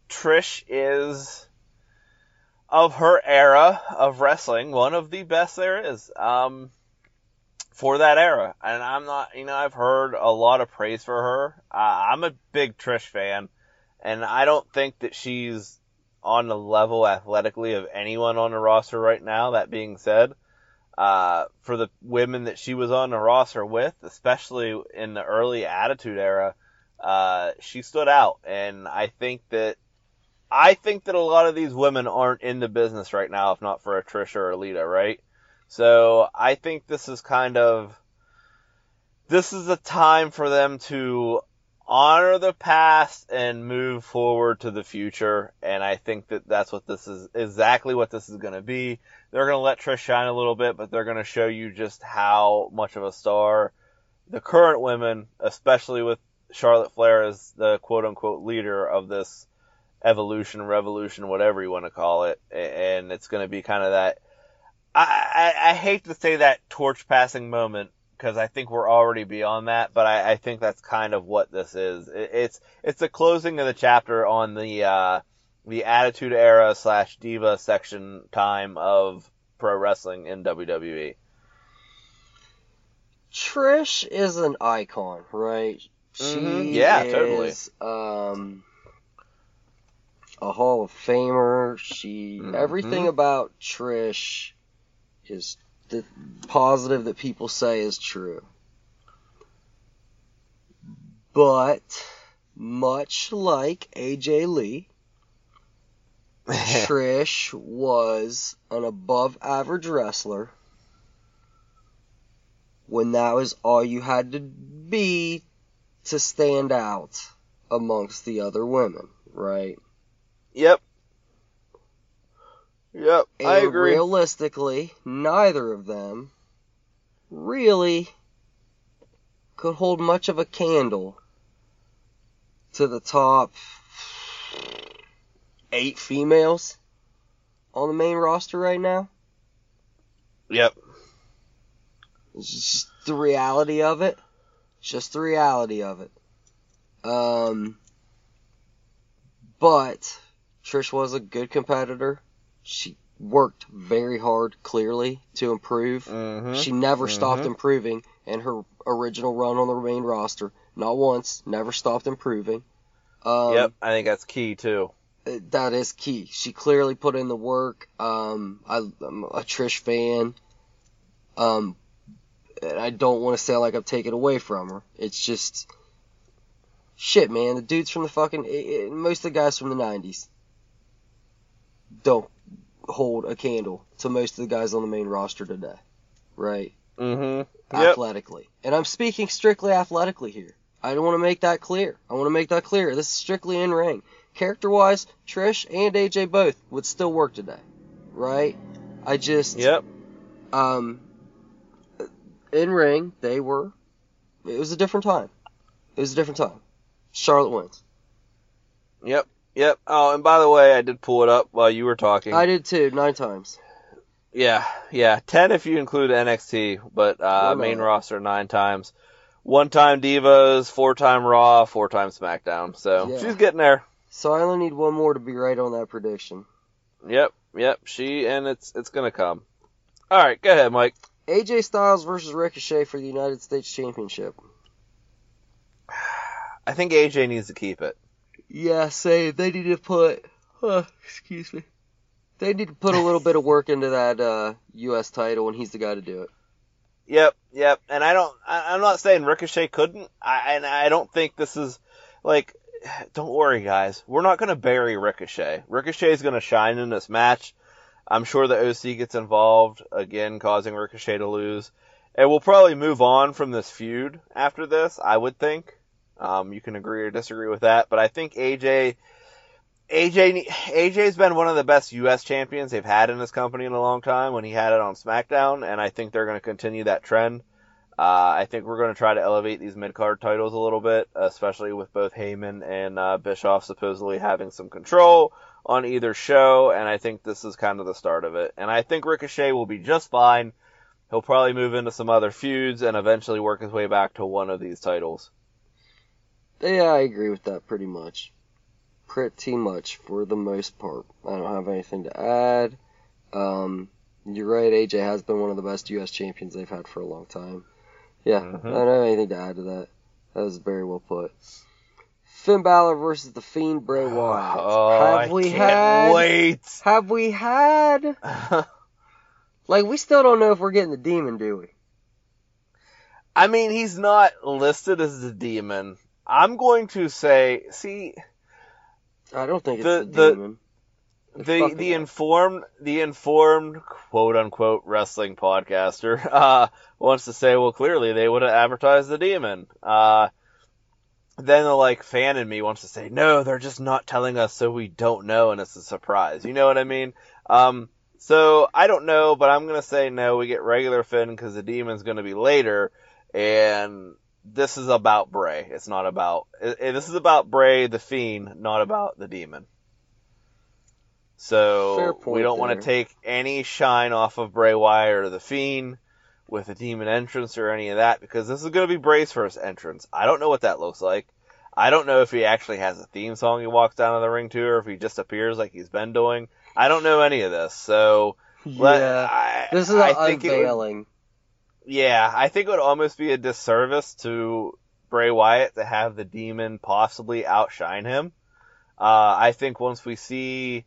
Trish is, of her era of wrestling, one of the best there is for that era. And I'm not, you know, I've heard a lot of praise for her. I'm a big Trish fan, and I don't think that she's on the level athletically of anyone on the roster right now. That being said, for the women that she was on the roster with, especially in the early Attitude Era, she stood out. And I think that a lot of these women aren't in the business right now, if not for a Trish or a Lita, right? So I think this is a time for them to honor the past and move forward to the future, and I think that that's what this is, exactly what this is going to be. They're going to let Trish shine a little bit, but they're going to show you just how much of a star the current women, especially with Charlotte Flair as the quote-unquote leader of this evolution, revolution, whatever you want to call it, and it's going to be kind of that, I hate to say that torch-passing moment, because I think we're already beyond that, but I think that's kind of what this is. It's the closing of the chapter on the Attitude Era / Diva section time of pro wrestling in WWE. Trish is an icon, right? Mm-hmm. She is totally a Hall of Famer. Everything about Trish is the positive that people say is true. But, much like AJ Lee, Trish was an above-average wrestler when that was all you had to be to stand out amongst the other women, right? Yep. Yep, and I agree. Realistically, neither of them really could hold much of a candle to the top 8 females on the main roster right now. Yep. It's just the reality of it. But Trish was a good competitor. She worked very hard, clearly, to improve. Mm-hmm. She never stopped improving in her original run on the main roster. Not once. Never stopped improving. Yep, I think that's key, too. That is key. She clearly put in the work. I'm a Trish fan. And I don't want to sound like I'm taking away from her. It's just... shit, man. The dudes from the fucking... most of the guys from the 90s don't hold a candle to most of the guys on the main roster today, right? Mm-hmm. Yep. Athletically. And I'm speaking strictly athletically here. I don't want to make that clear. This is strictly in-ring. Character-wise, Trish and AJ both would still work today, right? I just... yep. In-ring, they were... It was a different time. Charlotte wins. Yep. Yep. Oh, and by the way, I did pull it up while you were talking. I did too, 9 times. Yeah. 10 if you include NXT, but main roster 9 times. 1 time Divas, 4 time Raw, 4 time SmackDown. So she's getting there. So I only need one more to be right on that prediction. Yep. It's gonna come. All right, go ahead, Mike. AJ Styles versus Ricochet for the United States Championship. I think AJ needs to keep it. Yeah, they need to put... They need to put a little bit of work into that U.S. title, and he's the guy to do it. Yep. And I'm not saying Ricochet couldn't. I don't think this is... like, don't worry, guys. We're not going to bury Ricochet. Ricochet is going to shine in this match. I'm sure the OC gets involved, again, causing Ricochet to lose. And we'll probably move on from this feud after this, I would think. You can agree or disagree with that. But I think AJ's been one of the best U.S. champions they've had in this company in a long time when he had it on SmackDown, and I think they're going to continue that trend. I think we're going to try to elevate these mid-card titles a little bit, especially with both Heyman and Bischoff supposedly having some control on either show, and I think this is kind of the start of it. And I think Ricochet will be just fine. He'll probably move into some other feuds and eventually work his way back to one of these titles. Yeah, I agree with that pretty much. Pretty much, for the most part. I don't have anything to add. You're right, AJ has been one of the best U.S. champions they've had for a long time. Yeah, I don't have anything to add to that. That was very well put. Finn Balor versus The Fiend, Bray Wyatt. Have we had? Like, we still don't know if we're getting the Demon, do we? I mean, he's not listed as the Demon. I'm going to say, see, I don't think it's the Demon. The informed quote unquote wrestling podcaster wants to say, well, clearly they would have advertised the Demon. Then the fan in me wants to say, no, they're just not telling us, so we don't know, and it's a surprise. You know what I mean? So I don't know, but I'm gonna say no. We get regular Finn because the Demon's gonna be later, and this is about Bray. It's not about. This is about Bray the Fiend, not about the Demon. So we don't want to take any shine off of Bray Wyatt or The Fiend with a Demon entrance or any of that, because this is going to be Bray's first entrance. I don't know what that looks like. I don't know if he actually has a theme song he walks down to the ring to, or if he just appears like he's been doing. I don't know any of this. So yeah, this is an unveiling. Yeah, I think it would almost be a disservice to Bray Wyatt to have the Demon possibly outshine him. I think once we see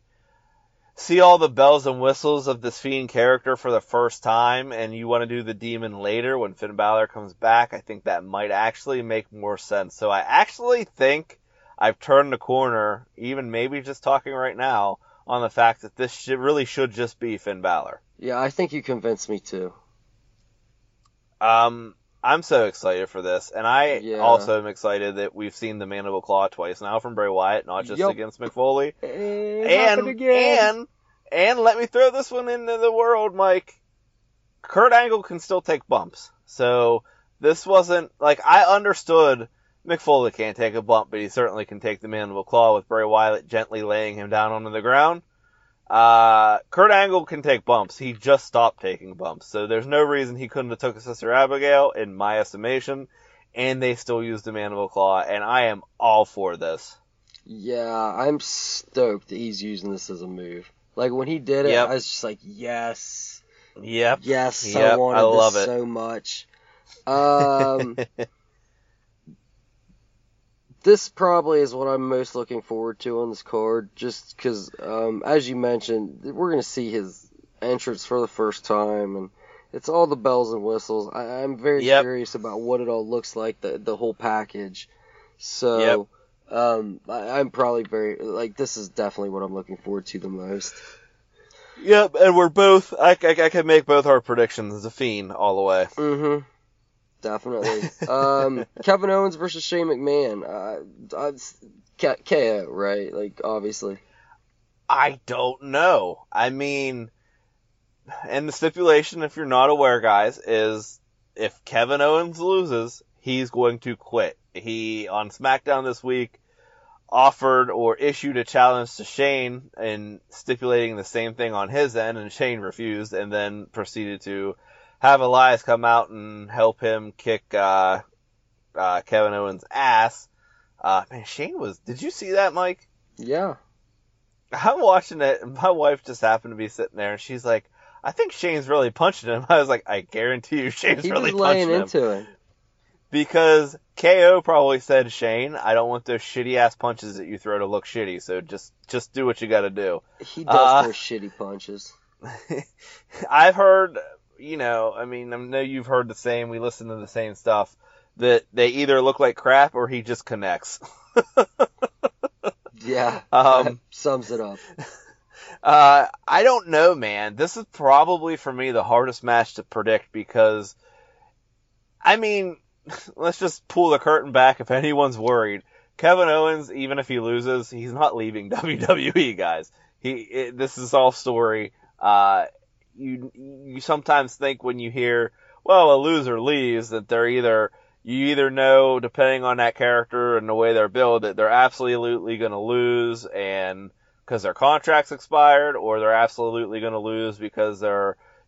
all the bells and whistles of this Fiend character for the first time, and you want to do the Demon later when Finn Balor comes back, I think that might actually make more sense. So I actually think I've turned the corner, even maybe just talking right now, on the fact that this really should just be Finn Balor. Yeah, I think you convinced me too. I'm so excited for this, and I also am excited that we've seen the Mandible Claw twice now from Bray Wyatt, not just against McFoley. And let me throw this one into the world, Mike. Kurt Angle can still take bumps, so this wasn't I understood McFoley can't take a bump, but he certainly can take the Mandible Claw with Bray Wyatt gently laying him down onto the ground. Kurt Angle can take bumps. He just stopped taking bumps. So there's no reason he couldn't have took a Sister Abigail, in my estimation. And they still used the Mandible Claw, and I am all for this. Yeah, I'm stoked that he's using this as a move. When he did it, I was just like, yes. Yep. Yes, I wanted this so much. This probably is what I'm most looking forward to on this card, just because, as you mentioned, we're going to see his entrance for the first time, and it's all the bells and whistles. I'm very curious about what it all looks like, the whole package. So, I'm probably this is definitely what I'm looking forward to the most. Yep, and we're both, I can make both our predictions as a Fiend all the way. Mm-hmm. Definitely. Kevin Owens versus Shane McMahon. KO, right? Obviously. I don't know. I mean, and the stipulation, if you're not aware, guys, is if Kevin Owens loses, he's going to quit. He, on SmackDown this week, offered or issued a challenge to Shane and stipulating the same thing on his end, and Shane refused and then proceeded to have Elias come out and help him kick Kevin Owens' ass. Man, Shane was... Did you see that, Mike? Yeah. I'm watching it, and my wife just happened to be sitting there, and she's like, I think Shane's really punching him. I was like, I guarantee you Shane's really punching him. He was laying into it. Because KO probably said, Shane, I don't want those shitty-ass punches that you throw to look shitty, so just do what you gotta do. He does throw shitty punches. I've heard... I know you've heard the same, we listen to the same stuff, that they either look like crap or he just connects. Yeah, that sums it up. I don't know, man. This is probably, for me, the hardest match to predict because, I mean, let's just pull the curtain back if anyone's worried. Kevin Owens, even if he loses, he's not leaving WWE, guys. This is all story. You sometimes think when you hear, well, a loser leaves, that they're either... You either know, depending on that character and the way they're built, that they're absolutely going to lose and because their contract's expired, or they're absolutely going to lose because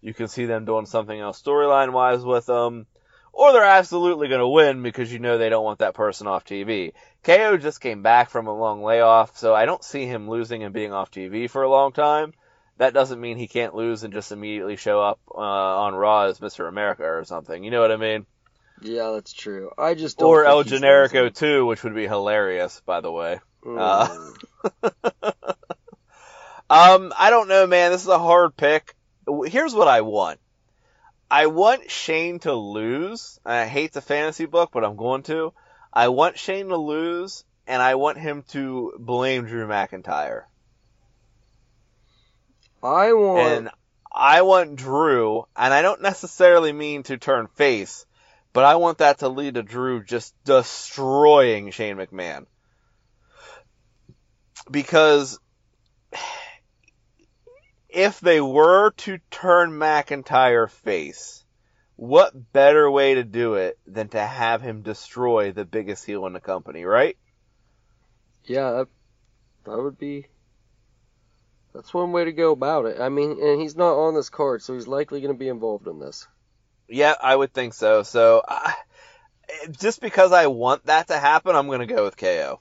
you can see them doing something else storyline-wise with them, or they're absolutely going to win because you know they don't want that person off TV. KO just came back from a long layoff, so I don't see him losing and being off TV for a long time. That doesn't mean he can't lose and just immediately show up on Raw as Mr. America or something. You know what I mean? Yeah, that's true. I just don't or El Generico too, which would be hilarious, by the way. I don't know, man. This is a hard pick. Here's what I want. I want Shane to lose. I hate the fantasy book, but I'm going to. I want Shane to lose, and I want him to blame Drew McIntyre. I want Drew, and I don't necessarily mean to turn face. But I want that to lead to Drew just destroying Shane McMahon. Because if they were to turn McIntyre face, what better way to do it than to have him destroy the biggest heel in the company, right? Yeah, that would be... That's one way to go about it. I mean, and he's not on this card, so he's likely going to be involved in this. Yeah, I would think so. So, just because I want that to happen, I'm going to go with KO.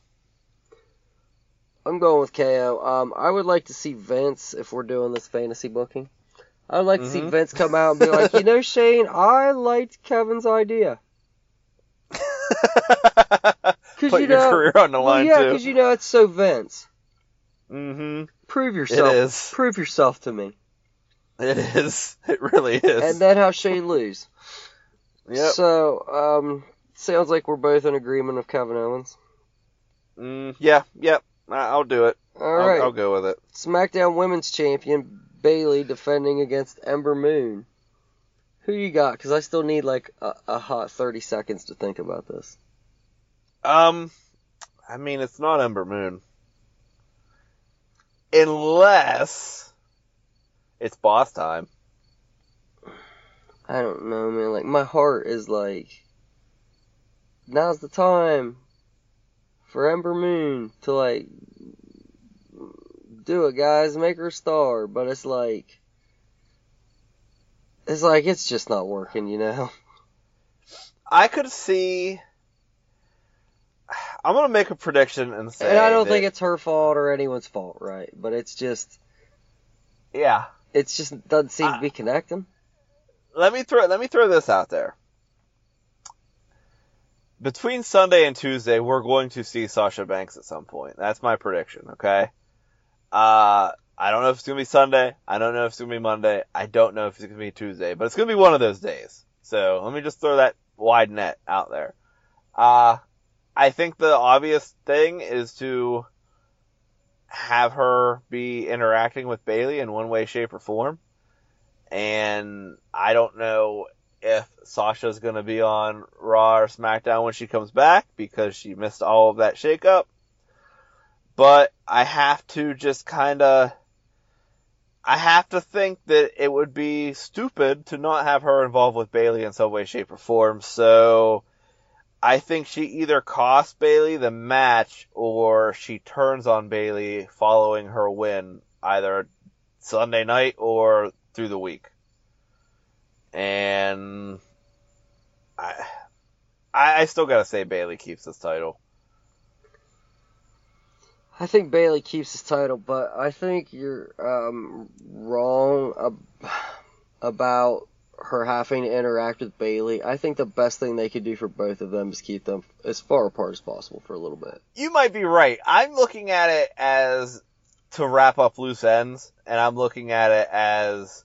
I'm going with KO. I would like to see Vince, if we're doing this fantasy booking, I would like to see Vince come out and be like, you know, Shane, I liked Kevin's idea. Put your career on the line, too. Yeah, because, you know, it's so Vince. Mm-hmm. Prove yourself. It is. Prove yourself to me. It is. It really is. And then how Shane lose. Yep. So, sounds like we're both in agreement of Kevin Owens. Yep. I'll do it. All right. I'll go with it. SmackDown Women's Champion Bayley defending against Ember Moon. Who you got? Because I still need like a hot 30 seconds to think about this. I mean, it's not Ember Moon. Unless... It's boss time. I don't know, man. Like, my heart is like, now's the time for Ember Moon to, like, do it, guys. Make her a star. But it's like, it's just not working, you know? I could see... I'm going to make a prediction and say... And I don't think it's her fault or anyone's fault, right? But it's just... Yeah. It just doesn't seem to be connecting. Let me throw this out there. Between Sunday and Tuesday, we're going to see Sasha Banks at some point. That's my prediction, okay? I don't know if it's going to be Sunday. I don't know if it's going to be Monday. I don't know if it's going to be Tuesday. But it's going to be one of those days. So let me just throw that wide net out there. I think the obvious thing is to... have her be interacting with Bayley in one way, shape, or form. And I don't know if Sasha's going to be on Raw or SmackDown when she comes back because she missed all of that shakeup. But I have to just think that it would be stupid to not have her involved with Bayley in some way, shape, or form. So... I think she either costs Bayley the match or she turns on Bayley following her win, either Sunday night or through the week. And I still gotta say Bayley keeps this title. I think Bayley keeps his title, but I think you're wrong about her having to interact with Bayley. I think the best thing they could do for both of them is keep them as far apart as possible for a little bit. You might be right. I'm looking at it as to wrap up loose ends, and I'm looking at it as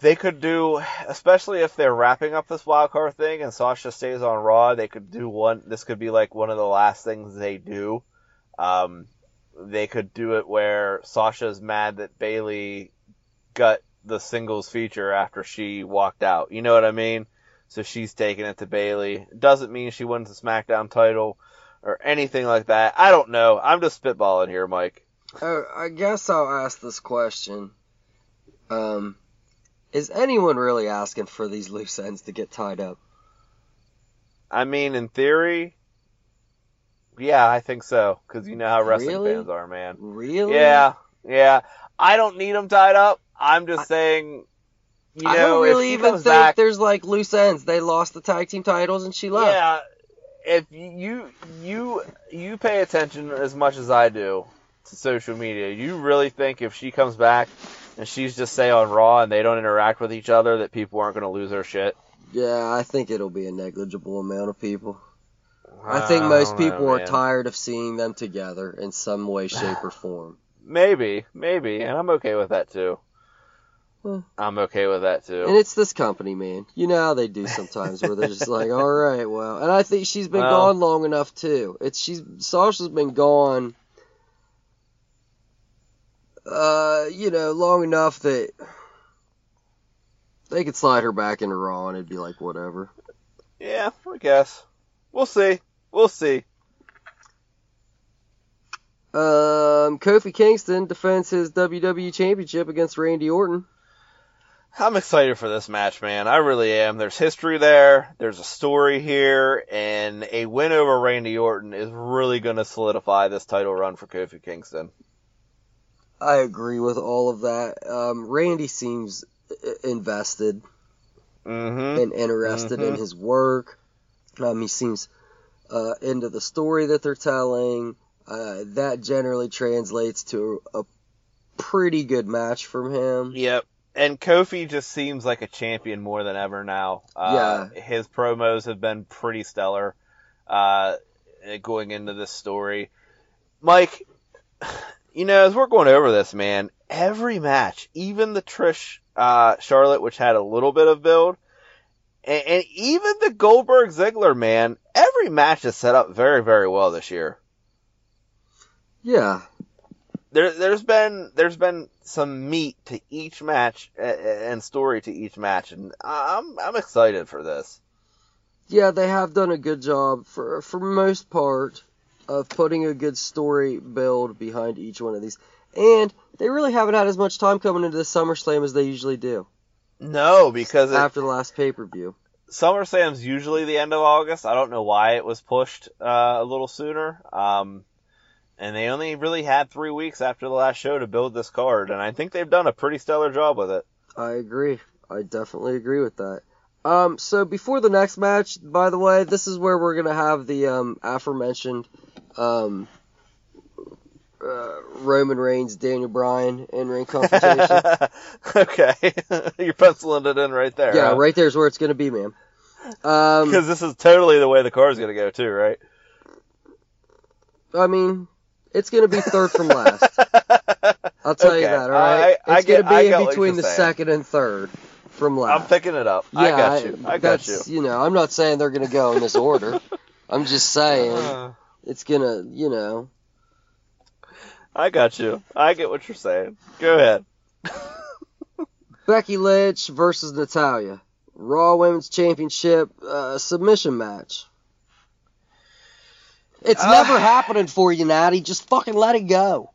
they could do, especially if they're wrapping up this wild card thing and Sasha stays on Raw, they could do one. This could be like one of the last things they do They could do it where Sasha's mad that Bayley got the singles feature after she walked out. You know what I mean? So she's taking it to Bayley. Doesn't mean she wins the SmackDown title or anything like that. I don't know. I'm just spitballing here, Mike. I guess I'll ask this question. Is anyone really asking for these loose ends to get tied up? I mean, in theory, yeah, I think so. Because you know how wrestling fans are, man. Really? Yeah. I don't need them tied up. I'm just saying, you know, I don't really even think there's like loose ends. They lost the tag team titles and she left. Yeah. If you pay attention as much as I do to social media, you really think if she comes back and she's just, say, on Raw and they don't interact with each other, that people aren't going to lose their shit? Yeah, I think it'll be a negligible amount of people. I think most people are tired of seeing them together in some way, shape, or form. Maybe, and I'm okay with that, too. And it's this company, man. You know how they do sometimes, where they're just like, all right, well. And I think she's been gone long enough, too. Sasha's been gone, long enough that they could slide her back into Raw and it'd be like, whatever. Yeah, I guess. We'll see. Kofi Kingston defends his WWE Championship against Randy Orton. I'm excited for this match, man. I really am. There's history there. There's a story here. And a win over Randy Orton is really going to solidify this title run for Kofi Kingston. I agree with all of that. Randy seems invested and interested in his work. He seems into the story that they're telling. That generally translates to a pretty good match from him. Yep. And Kofi just seems like a champion more than ever now. His promos have been pretty stellar going into this story. Mike, you know, as we're going over this, man, every match, even the Trish Charlotte, which had a little bit of build, and even the Goldberg Ziggler, man, every match is set up very, very well this year. Yeah. There's been some meat to each match and story to each match, and I'm excited for this. Yeah, they have done a good job for most part of putting a good story build behind each one of these, and they really haven't had as much time coming into the SummerSlam as they usually do. No, because after the last pay-per-view. SummerSlam's usually the end of August. I don't know why it was pushed a little sooner. And they only really had 3 weeks after the last show to build this card, and I think they've done a pretty stellar job with it. I agree. I definitely agree with that. So before the next match, by the way, this is where we're going to have the aforementioned Roman Reigns, Daniel Bryan in-ring confrontation. Okay. You're penciling it in right there. Yeah, huh? Right there is where it's going to be, man. Because this is totally the way the card's going to go, too, right? I mean, it's going to be third from last. I'll tell you that, all right? It's going to be in between the second and third from last. I'm picking it up. Yeah, I got you. You know, I'm not saying they're going to go in this order. I'm just saying it's going to, you know. I got you. I get what you're saying. Go ahead. Becky Lynch versus Natalya. Raw Women's Championship submission match. It's never happening for you, Natty. Just fucking let it go.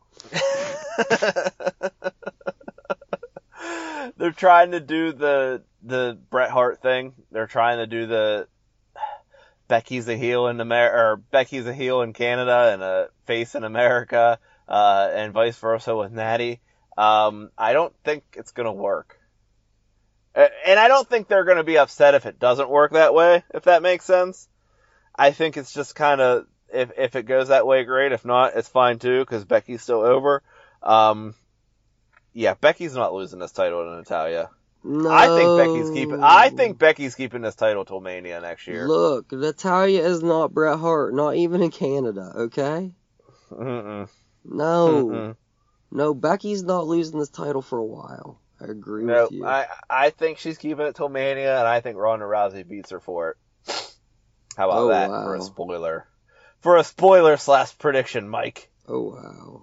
They're trying to do the Bret Hart thing. They're trying to do the Becky's a heel in America, or Becky's a heel in Canada and a face in America, and vice versa with Natty. I don't think it's gonna work, and I don't think they're gonna be upset if it doesn't work that way. If that makes sense, I think it's just kind of. If it goes that way, great. If not, it's fine, too, because Becky's still over. Becky's not losing this title to Natalya. No. I think Becky's keeping this title till Mania next year. Look, Natalya is not Bret Hart, not even in Canada, okay? Mm-mm. No. Mm-mm. No, Becky's not losing this title for a while. I agree with you. I think she's keeping it till Mania, and I think Ronda Rousey beats her for it. How about that for a spoiler? For a spoiler/prediction, Mike. Oh wow.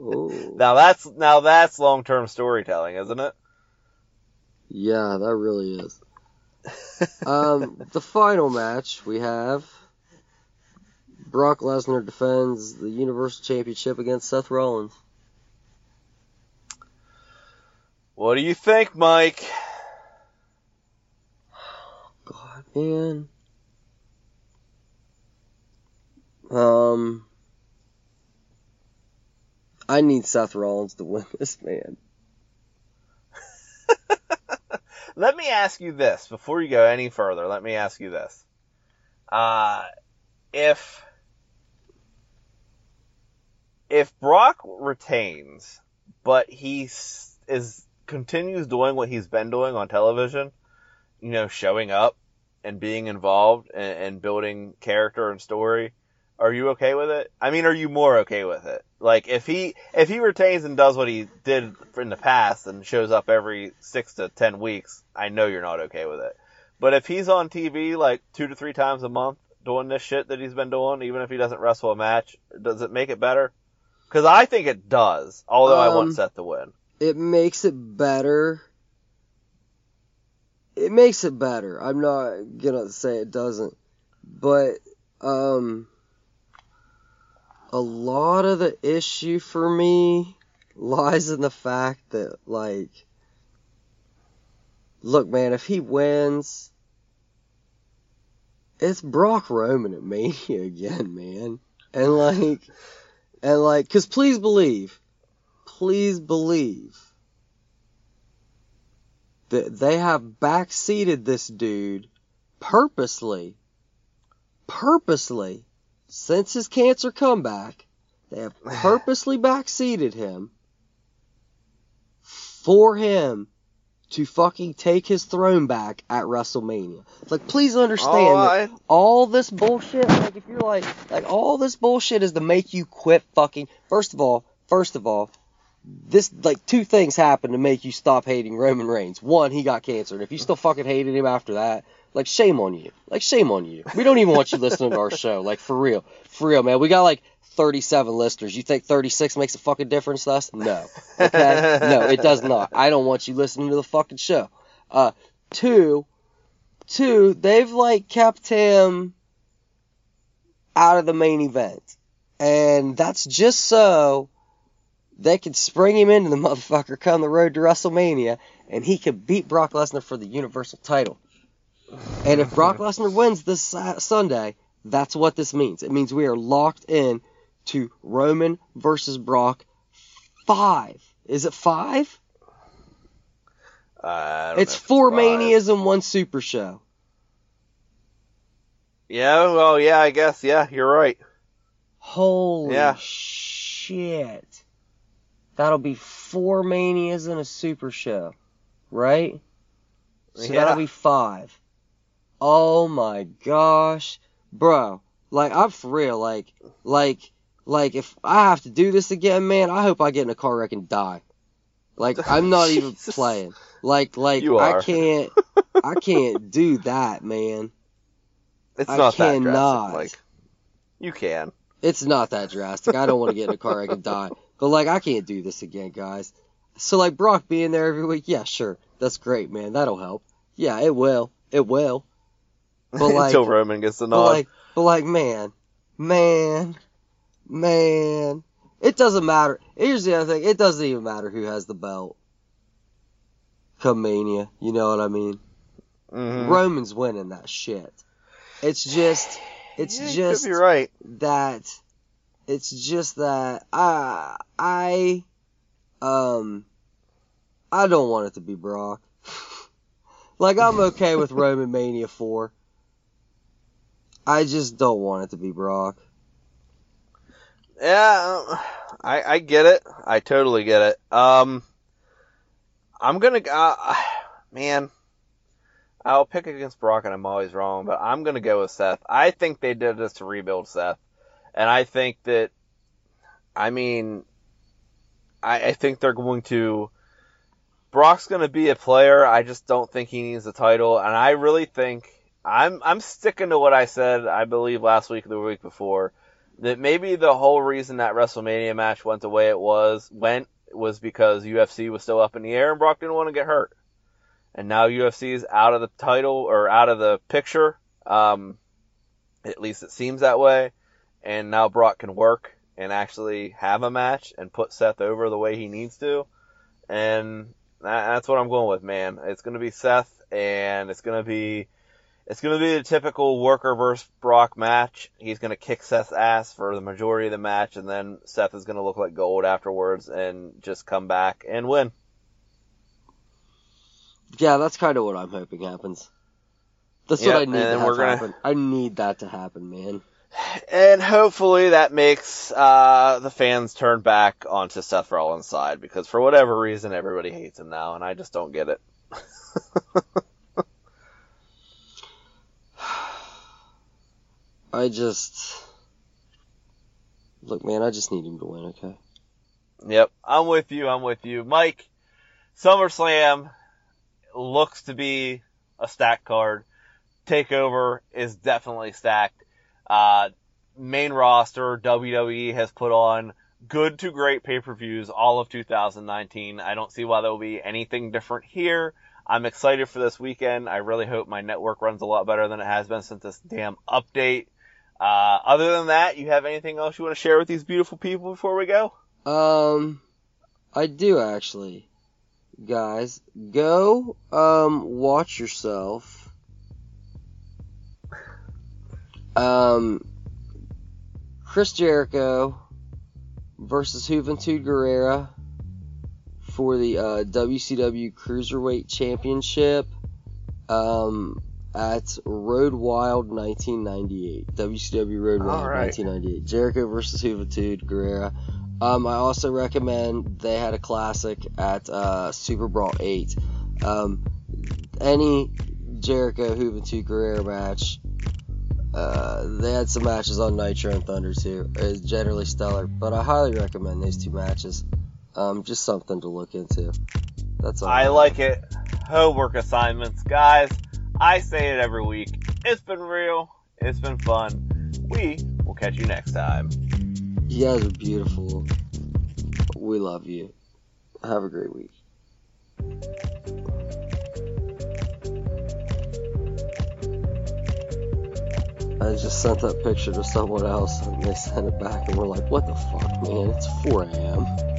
Oh. Now that's long-term storytelling, isn't it? Yeah, that really is. The final match we have, Brock Lesnar defends the Universal Championship against Seth Rollins. What do you think, Mike? God, man. I need Seth Rollins to win this, man. Let me ask you this. Before you go any further, let me ask you this. If Brock retains, but he continues doing what he's been doing on television, you know, showing up and being involved and building character and story, are you okay with it? I mean, are you more okay with it? Like, if he retains and does what he did in the past and shows up every 6 to 10 weeks, I know you're not okay with it. But if he's on TV like 2 to 3 times a month doing this shit that he's been doing, even if he doesn't wrestle a match, does it make it better? Because I think it does, although I want Seth to win. It makes it better. It makes it better. I'm not going to say it doesn't. But a lot of the issue for me lies in the fact that, like, look, man, if he wins, it's Brock Roman at Mania again, man. And, like, because please believe that they have backseated this dude purposely. Since his cancer comeback, they have purposely backseated him for him to fucking take his throne back at WrestleMania. Like, please understand that all this bullshit, like, if you're like, all this bullshit is to make you quit fucking. First of all, this, like, two things happened to make you stop hating Roman Reigns. One, he got cancer, and if you still fucking hated him after that, like, shame on you. Like, shame on you. We don't even want you listening to our show. Like, for real. For real, man. We got, like, 37 listeners. You think 36 makes a fucking difference to us? No. Okay? No, it does not. I don't want you listening to the fucking show. Two, they've, like, kept him out of the main event. And that's just so they can spring him into the motherfucker come the road to WrestleMania, and he could beat Brock Lesnar for the Universal title. And if Brock Lesnar wins this Sunday, that's what this means. It means we are locked in to Roman versus Brock 5. Is it 5? It's 4 Manias and 1 Super Show. Yeah, well, yeah, I guess, yeah, you're right. Holy shit. That'll be 4 Manias and a Super Show, right? So that'll be 5. Oh my gosh, bro, like, I'm for real, like, if I have to do this again, man, I hope I get in a car wreck and die. Like, I'm not even playing. Like, I can't do that, man. It's not that drastic, like, you can. It's not that drastic. I don't want to get in a car wreck and die. But, like, I can't do this again, guys. So, like, Brock being there every week, yeah, sure, that's great, man, that'll help. Yeah, it will. But like, until Roman gets the nod. But like, man, it doesn't matter. Here's the other thing: it doesn't even matter who has the belt come Mania. You know what I mean? Mm-hmm. Roman's winning that shit. It's just you could be right. I don't want it to be Brock. Like, I'm okay with Roman Mania 4. I just don't want it to be Brock. Yeah, I get it. I totally get it. I'm going to... man, I'll pick against Brock and I'm always wrong, but I'm going to go with Seth. I think they did this to rebuild Seth. And I think that... I mean... I think they're going to... Brock's going to be a player. I just don't think he needs the title. And I really think... I'm sticking to what I said, I believe, last week or the week before. that maybe the whole reason that WrestleMania match went the way it was because UFC was still up in the air and Brock didn't want to get hurt. And now UFC is out of the title or out of the picture. At least it seems that way. And now Brock can work and actually have a match and put Seth over the way he needs to. And that's what I'm going with, man. It's going to be Seth, and it's going to be the typical worker versus Brock match. He's going to kick Seth's ass for the majority of the match, and then Seth is going to look like gold afterwards and just come back and win. Yeah, that's kind of what I'm hoping happens. That's what I need to have happen. I need that to happen, man. And hopefully that makes the fans turn back onto Seth Rollins' side, because for whatever reason, everybody hates him now, and I just don't get it. Look, man, I just need him to win, okay? Yep, I'm with you. Mike, SummerSlam looks to be a stacked card. TakeOver is definitely stacked. Main roster, WWE has put on good to great pay-per-views all of 2019. I don't see why there will be anything different here. I'm excited for this weekend. I really hope my network runs a lot better than it has been since this damn update. Other than that, you have anything else you want to share with these beautiful people before we go? I do actually. Guys, go watch yourself. Chris Jericho versus Juventud Guerrera for the WCW Cruiserweight Championship at Road Wild 1998. WCW Road Wild 1998. Jericho versus Juventud Guerrera. I also recommend they had a classic at Super Brawl 8. Any Jericho Juventud Guerrera match. They had some matches on Nitro and Thunder too. It's generally stellar, but I highly recommend these two matches. Just something to look into. That's all. I like it. Homework assignments, guys. I say it every week. It's been real. It's been fun. We will catch you next time. You guys are beautiful. We love you. Have a great week. I just sent that picture to someone else and they sent it back and we're like, what the fuck, man? It's 4 a.m.